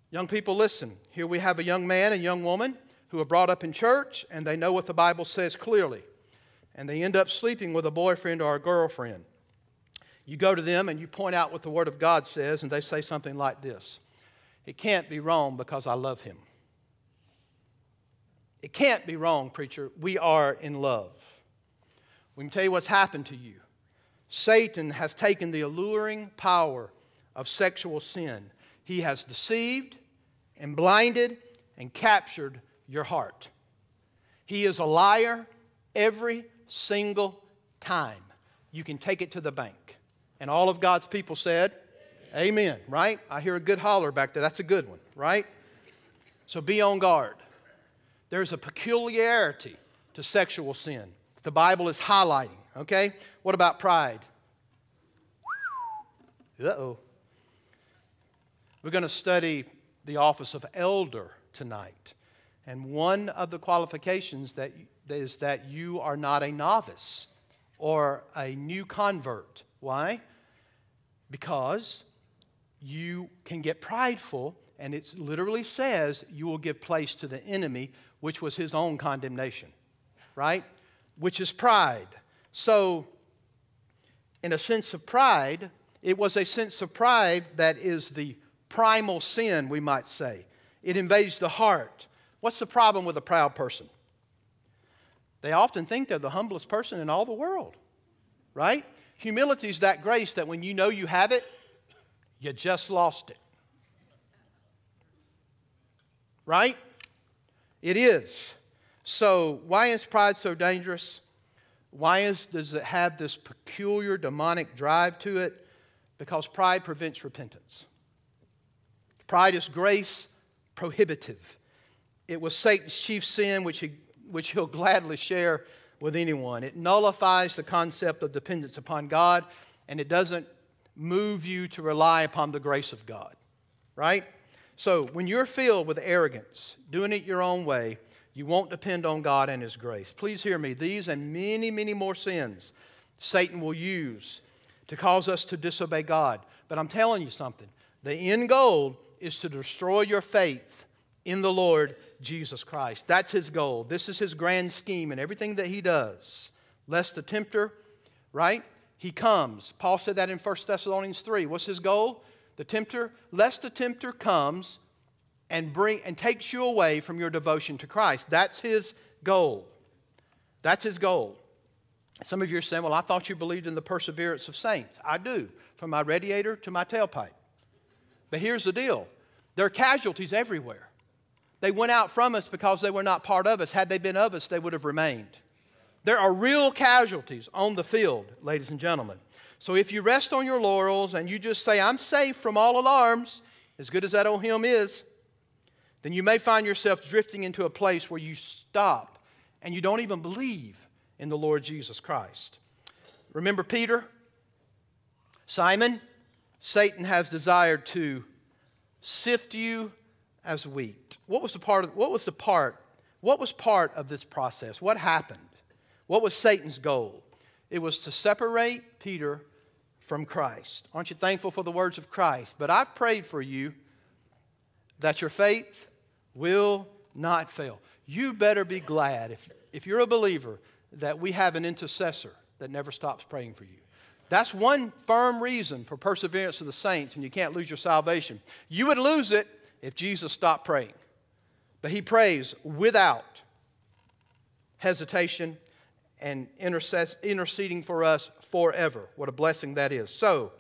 Young people, listen. Here we have a young man and young woman who are brought up in church, and they know what the Bible says clearly. And they end up sleeping with a boyfriend or a girlfriend. You go to them, and you point out what the Word of God says, and they say something like this. It can't be wrong because I love him. It can't be wrong, preacher. We are in love. We can tell you what's happened to you. Satan has taken the alluring power of sexual sin. He has deceived and blinded and captured your heart. He is a liar every single time. You can take it to the bank. And all of God's people said, amen, amen, right? I hear a good holler back there. That's a good one, right? So be on guard. There's a peculiarity to sexual sin. The Bible is highlighting, okay? What about pride? Uh-oh. We're going to study the office of elder tonight. And one of the qualifications that is that you are not a novice or a new convert. Why? Because you can get prideful, and it literally says you will give place to the enemy, which was his own condemnation, right? Which is pride. So, in a sense of pride, it was a sense of pride that is the primal sin, we might say. It invades the heart. What's the problem with a proud person? They often think they're the humblest person in all the world, right? Humility is that grace that when you know you have it, you just lost it, right? It is. So why is pride so dangerous? Why does it have this peculiar demonic drive to it? Because pride prevents repentance. Pride is grace prohibitive. It was Satan's chief sin, which he'll gladly share with anyone. It nullifies the concept of dependence upon God, and it doesn't move you to rely upon the grace of God, right? So when you're filled with arrogance, doing it your own way, you won't depend on God and His grace. Please hear me. These and many, many more sins Satan will use to cause us to disobey God. But I'm telling you something. The end goal is to destroy your faith in the Lord Jesus Christ. That's his goal. This is his grand scheme and everything that he does. Lest the tempter, right? He comes. Paul said that in 1 Thessalonians 3. What's his goal? The tempter, lest the tempter comes and takes you away from your devotion to Christ. That's his goal. That's his goal. Some of you are saying, well, I thought you believed in the perseverance of saints. I do, from my radiator to my tailpipe. But here's the deal. There are casualties everywhere. They went out from us because they were not part of us. Had they been of us, they would have remained. There are real casualties on the field, ladies and gentlemen. So if you rest on your laurels and you just say, I'm safe from all alarms, as good as that old hymn is, then you may find yourself drifting into a place where you stop and you don't even believe in the Lord Jesus Christ. Remember Peter? Simon, Satan has desired to sift you as wheat. What was part of this process? What happened? What was Satan's goal? It was to separate Peter from Christ. Aren't you thankful for the words of Christ? But I've prayed for you that your faith will not fail. You better be glad if you're a believer that we have an intercessor that never stops praying for you. That's one firm reason for perseverance of the saints, and you can't lose your salvation. You would lose it if Jesus stopped praying. But he prays without hesitation and interceding for us forever. What a blessing that is. So,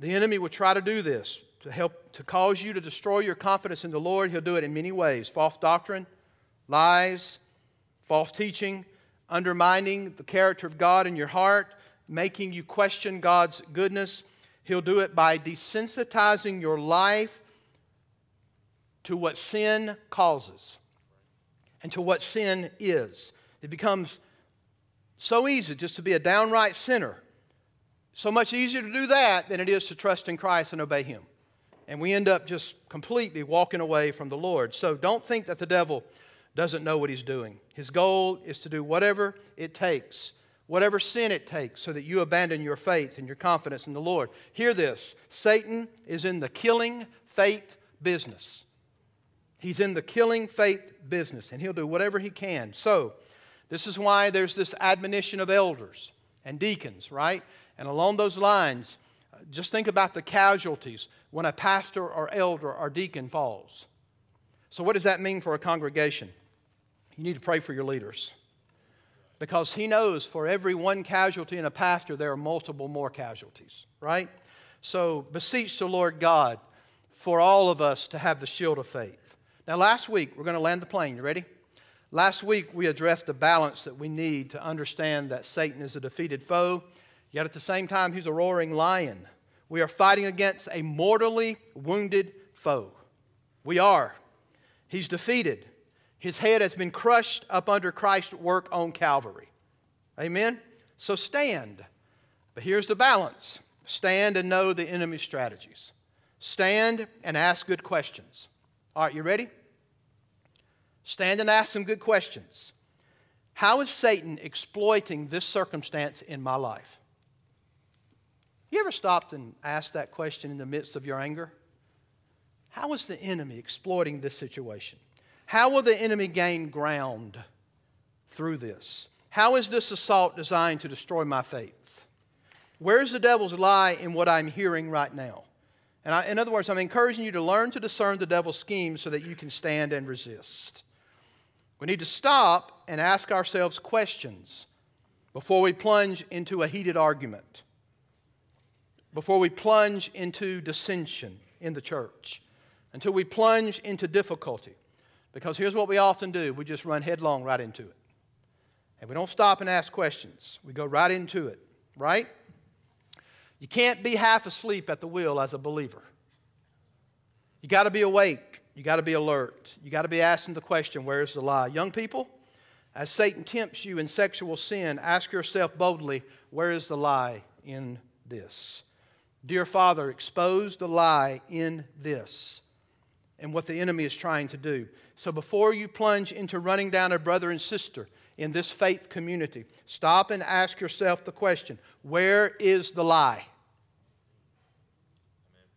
the enemy will try to do this to cause you to destroy your confidence in the Lord. He'll do it in many ways. False doctrine, lies, false teaching, undermining the character of God in your heart, making you question God's goodness. He'll do it by desensitizing your life to what sin causes and to what sin is. It becomes so easy just to be a downright sinner. So much easier to do that than it is to trust in Christ and obey Him. And we end up just completely walking away from the Lord. So don't think that the devil doesn't know what he's doing. His goal is to do whatever it takes, whatever sin it takes, so that you abandon your faith and your confidence in the Lord. Hear this. Satan is in the killing faith business. He's in the killing faith business, and he'll do whatever he can. So, this is why there's this admonition of elders and deacons, right? And along those lines, just think about the casualties when a pastor or elder or deacon falls. So what does that mean for a congregation? You need to pray for your leaders. Because he knows for every one casualty in a pastor, there are multiple more casualties, right? So beseech the Lord God for all of us to have the shield of faith. Now, last week, we're going to land the plane. You ready? Last week, we addressed the balance that we need to understand that Satan is a defeated foe, yet at the same time, he's a roaring lion. We are fighting against a mortally wounded foe. We are. He's defeated. His head has been crushed up under Christ's work on Calvary. Amen? So stand. But here's the balance. Stand and know the enemy's strategies. Stand and ask good questions. All right, you ready? Stand and ask some good questions. How is Satan exploiting this circumstance in my life? You ever stopped and asked that question in the midst of your anger? How is the enemy exploiting this situation? How will the enemy gain ground through this? How is this assault designed to destroy my faith? Where is the devil's lie in what I'm hearing right now? And in other words, I'm encouraging you to learn to discern the devil's schemes so that you can stand and resist. We need to stop and ask ourselves questions before we plunge into a heated argument, before we plunge into dissension in the church, until we plunge into difficulty. Because here's what we often do. We just run headlong right into it. And we don't stop and ask questions. We go right into it, right? You can't be half asleep at the wheel as a believer. You got to be awake. You got to be alert. You got to be asking the question, where is the lie? Young people, as Satan tempts you in sexual sin, ask yourself boldly, where is the lie in this? Dear Father, expose the lie in this and what the enemy is trying to do. So before you plunge into running down a brother and sister in this faith community, stop and ask yourself the question, where is the lie?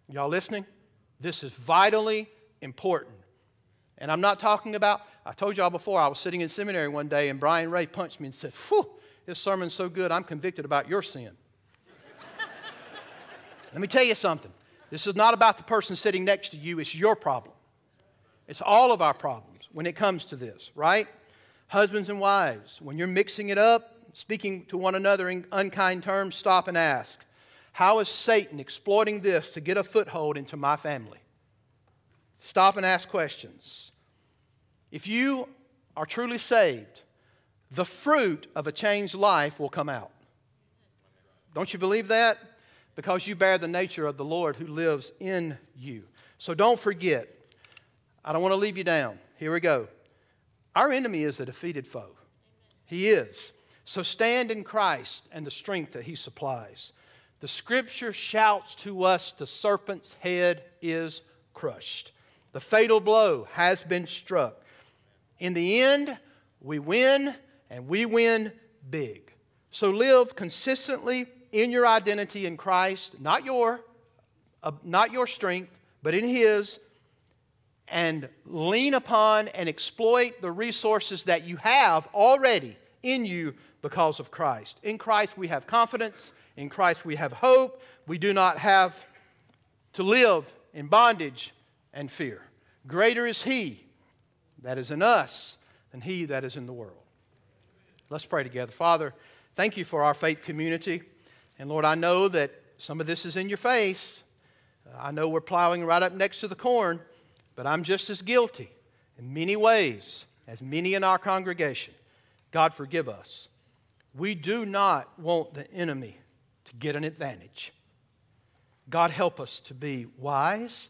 Y'all listening? This is vitally important. And I'm not talking about, I told y'all before, I was sitting in seminary one day and Brian Ray punched me and said, "Phew, this sermon's so good, I'm convicted about your sin." Let me tell you something. This is not about the person sitting next to you. It's your problem. It's all of our problems when it comes to this, right? Husbands and wives, when you're mixing it up, speaking to one another in unkind terms, stop and ask, how is Satan exploiting this to get a foothold into my family? Stop and ask questions. If you are truly saved, the fruit of a changed life will come out. Don't you believe that? Because you bear the nature of the Lord who lives in you. So don't forget. I don't want to leave you down. Here we go. Our enemy is a defeated foe. Amen. He is. So stand in Christ and the strength that He supplies. The Scripture shouts to us, the serpent's head is crushed. The fatal blow has been struck. In the end, we win, and we win big. So live consistently in your identity in Christ, not your strength, but in His, and lean upon and exploit the resources that you have already in you because of Christ. In Christ we have confidence. In Christ we have hope. We do not have to live in bondage and fear. Greater is He that is in us than he that is in the world. Let's pray together. Father, thank You for our faith community. And Lord, I know that some of this is in Your face. I know we're plowing right up next to the corn, but I'm just as guilty in many ways as many in our congregation. God, forgive us. We do not want the enemy to get an advantage. God, help us to be wise,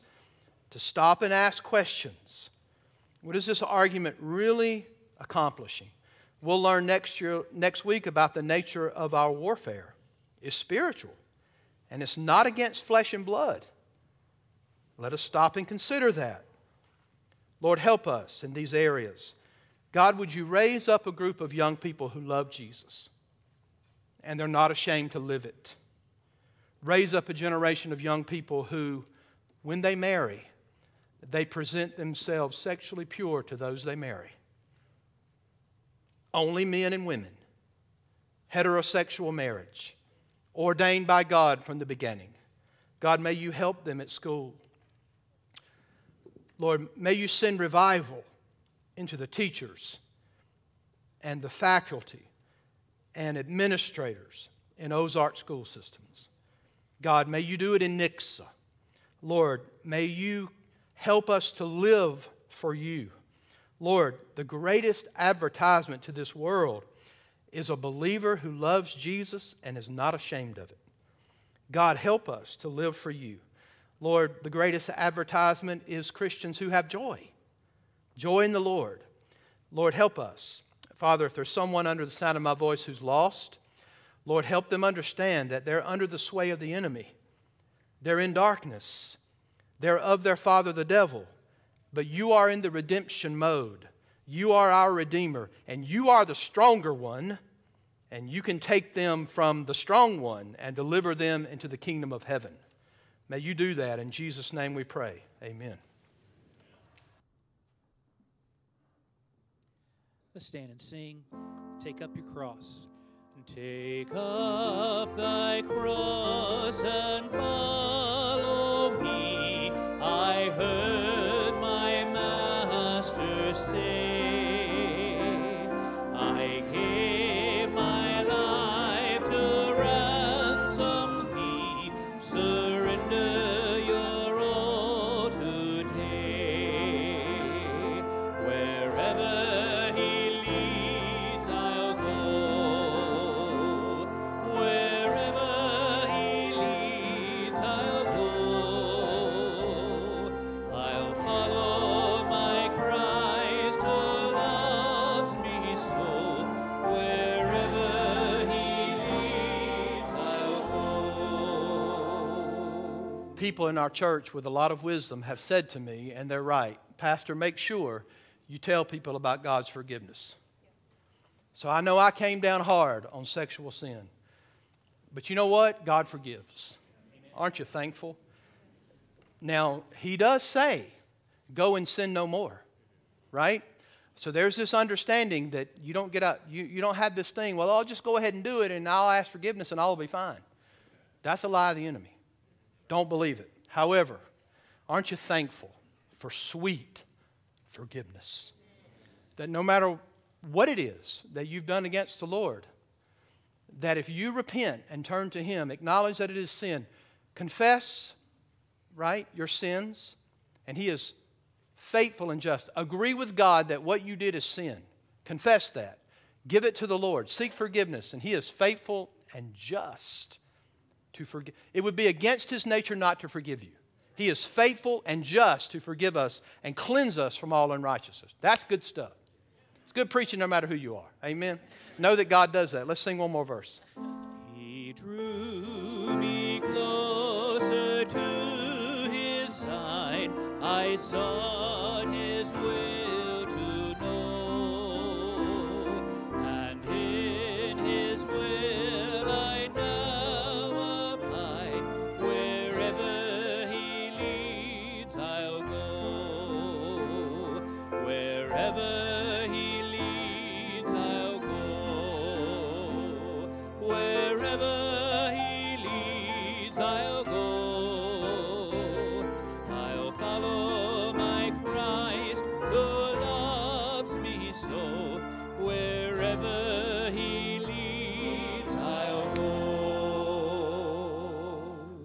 to stop and ask questions. What is this argument really accomplishing? We'll learn next week about the nature of our warfare. It's spiritual, and it's not against flesh and blood. Let us stop and consider that. Lord, help us in these areas. God, would You raise up a group of young people who love Jesus, and they're not ashamed to live it. Raise up a generation of young people who, when they marry, they present themselves sexually pure to those they marry. Only men and women. Heterosexual marriage. Ordained by God from the beginning. God, may You help them at school. Lord, may You send revival into the teachers and the faculty and administrators in Ozark school systems. God, may You do it in Nixa. Lord, may you help us to live for you. Lord, the greatest advertisement to this world is a believer who loves Jesus and is not ashamed of it. God, help us to live for you. Lord, the greatest advertisement is Christians who have joy. Joy in the Lord. Lord, help us. Father, if there's someone under the sound of my voice who's lost, Lord, help them understand that they're under the sway of the enemy. They're in darkness. They're of their father, the devil. But you are in the redemption mode. You are our Redeemer, and you are the stronger one, and you can take them from the strong one and deliver them into the kingdom of heaven. May you do that. In Jesus' name we pray. Amen. Let's stand and sing, Take Up Your Cross. Take up thy cross and follow me. I heard my master say, people in our church with a lot of wisdom have said to me, and they're right, Pastor, make sure you tell people about God's forgiveness. So I know I came down hard on sexual sin, but you know what? God forgives. Amen. Aren't you thankful? Now, he does say, go and sin no more, right? So there's this understanding that you don't get out, you don't have this thing, well, I'll just go ahead and do it, and I'll ask forgiveness, and I'll be fine. That's a lie of the enemy. Don't believe it. However, aren't you thankful for sweet forgiveness? That no matter what it is that you've done against the Lord, that if you repent and turn to Him, acknowledge that it is sin, confess, right, your sins, and He is faithful and just. Agree with God that what you did is sin. Confess that. Give it to the Lord. Seek forgiveness, and He is faithful and just to forgive. It would be against His nature not to forgive you. He is faithful and just to forgive us and cleanse us from all unrighteousness. That's good stuff. It's good preaching no matter who you are. Amen. Know that God does that. Let's sing one more verse. He drew me closer to His side. I sought His will.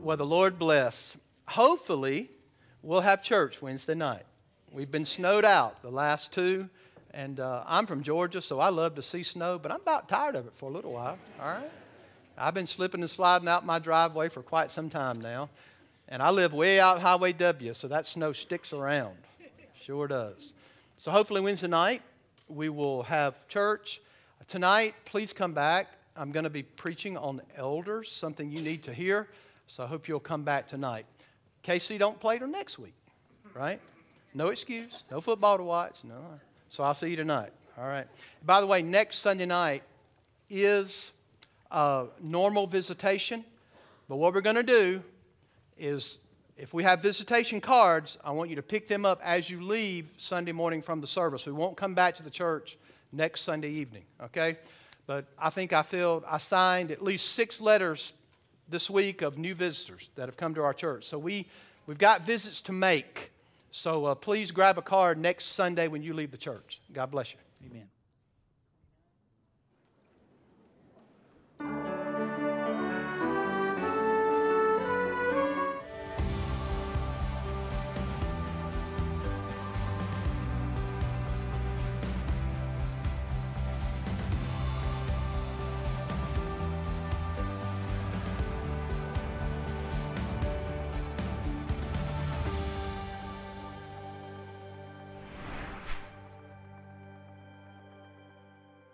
Well, the Lord bless. Hopefully, we'll have church Wednesday night. We've been snowed out the last two, and I'm from Georgia, so I love to see snow, but I'm about tired of it for a little while, all right? I've been slipping and sliding out my driveway for quite some time now, and I live way out Highway W, so that snow sticks around. Sure does. So hopefully Wednesday night, we will have church. Tonight, please come back. I'm going to be preaching on elders, something you need to hear. So I hope you'll come back tonight. KC don't play till next week, right? No excuse, no football to watch, no. So I'll see you tonight, all right? By the way, next Sunday night is normal visitation. But what we're going to do is if we have visitation cards, I want you to pick them up as you leave Sunday morning from the service. We won't come back to the church next Sunday evening, okay? But I think I signed at least 6 letters this week of new visitors that have come to our church. So we've got visits to make. So please grab a card next Sunday when you leave the church. God bless you. Amen.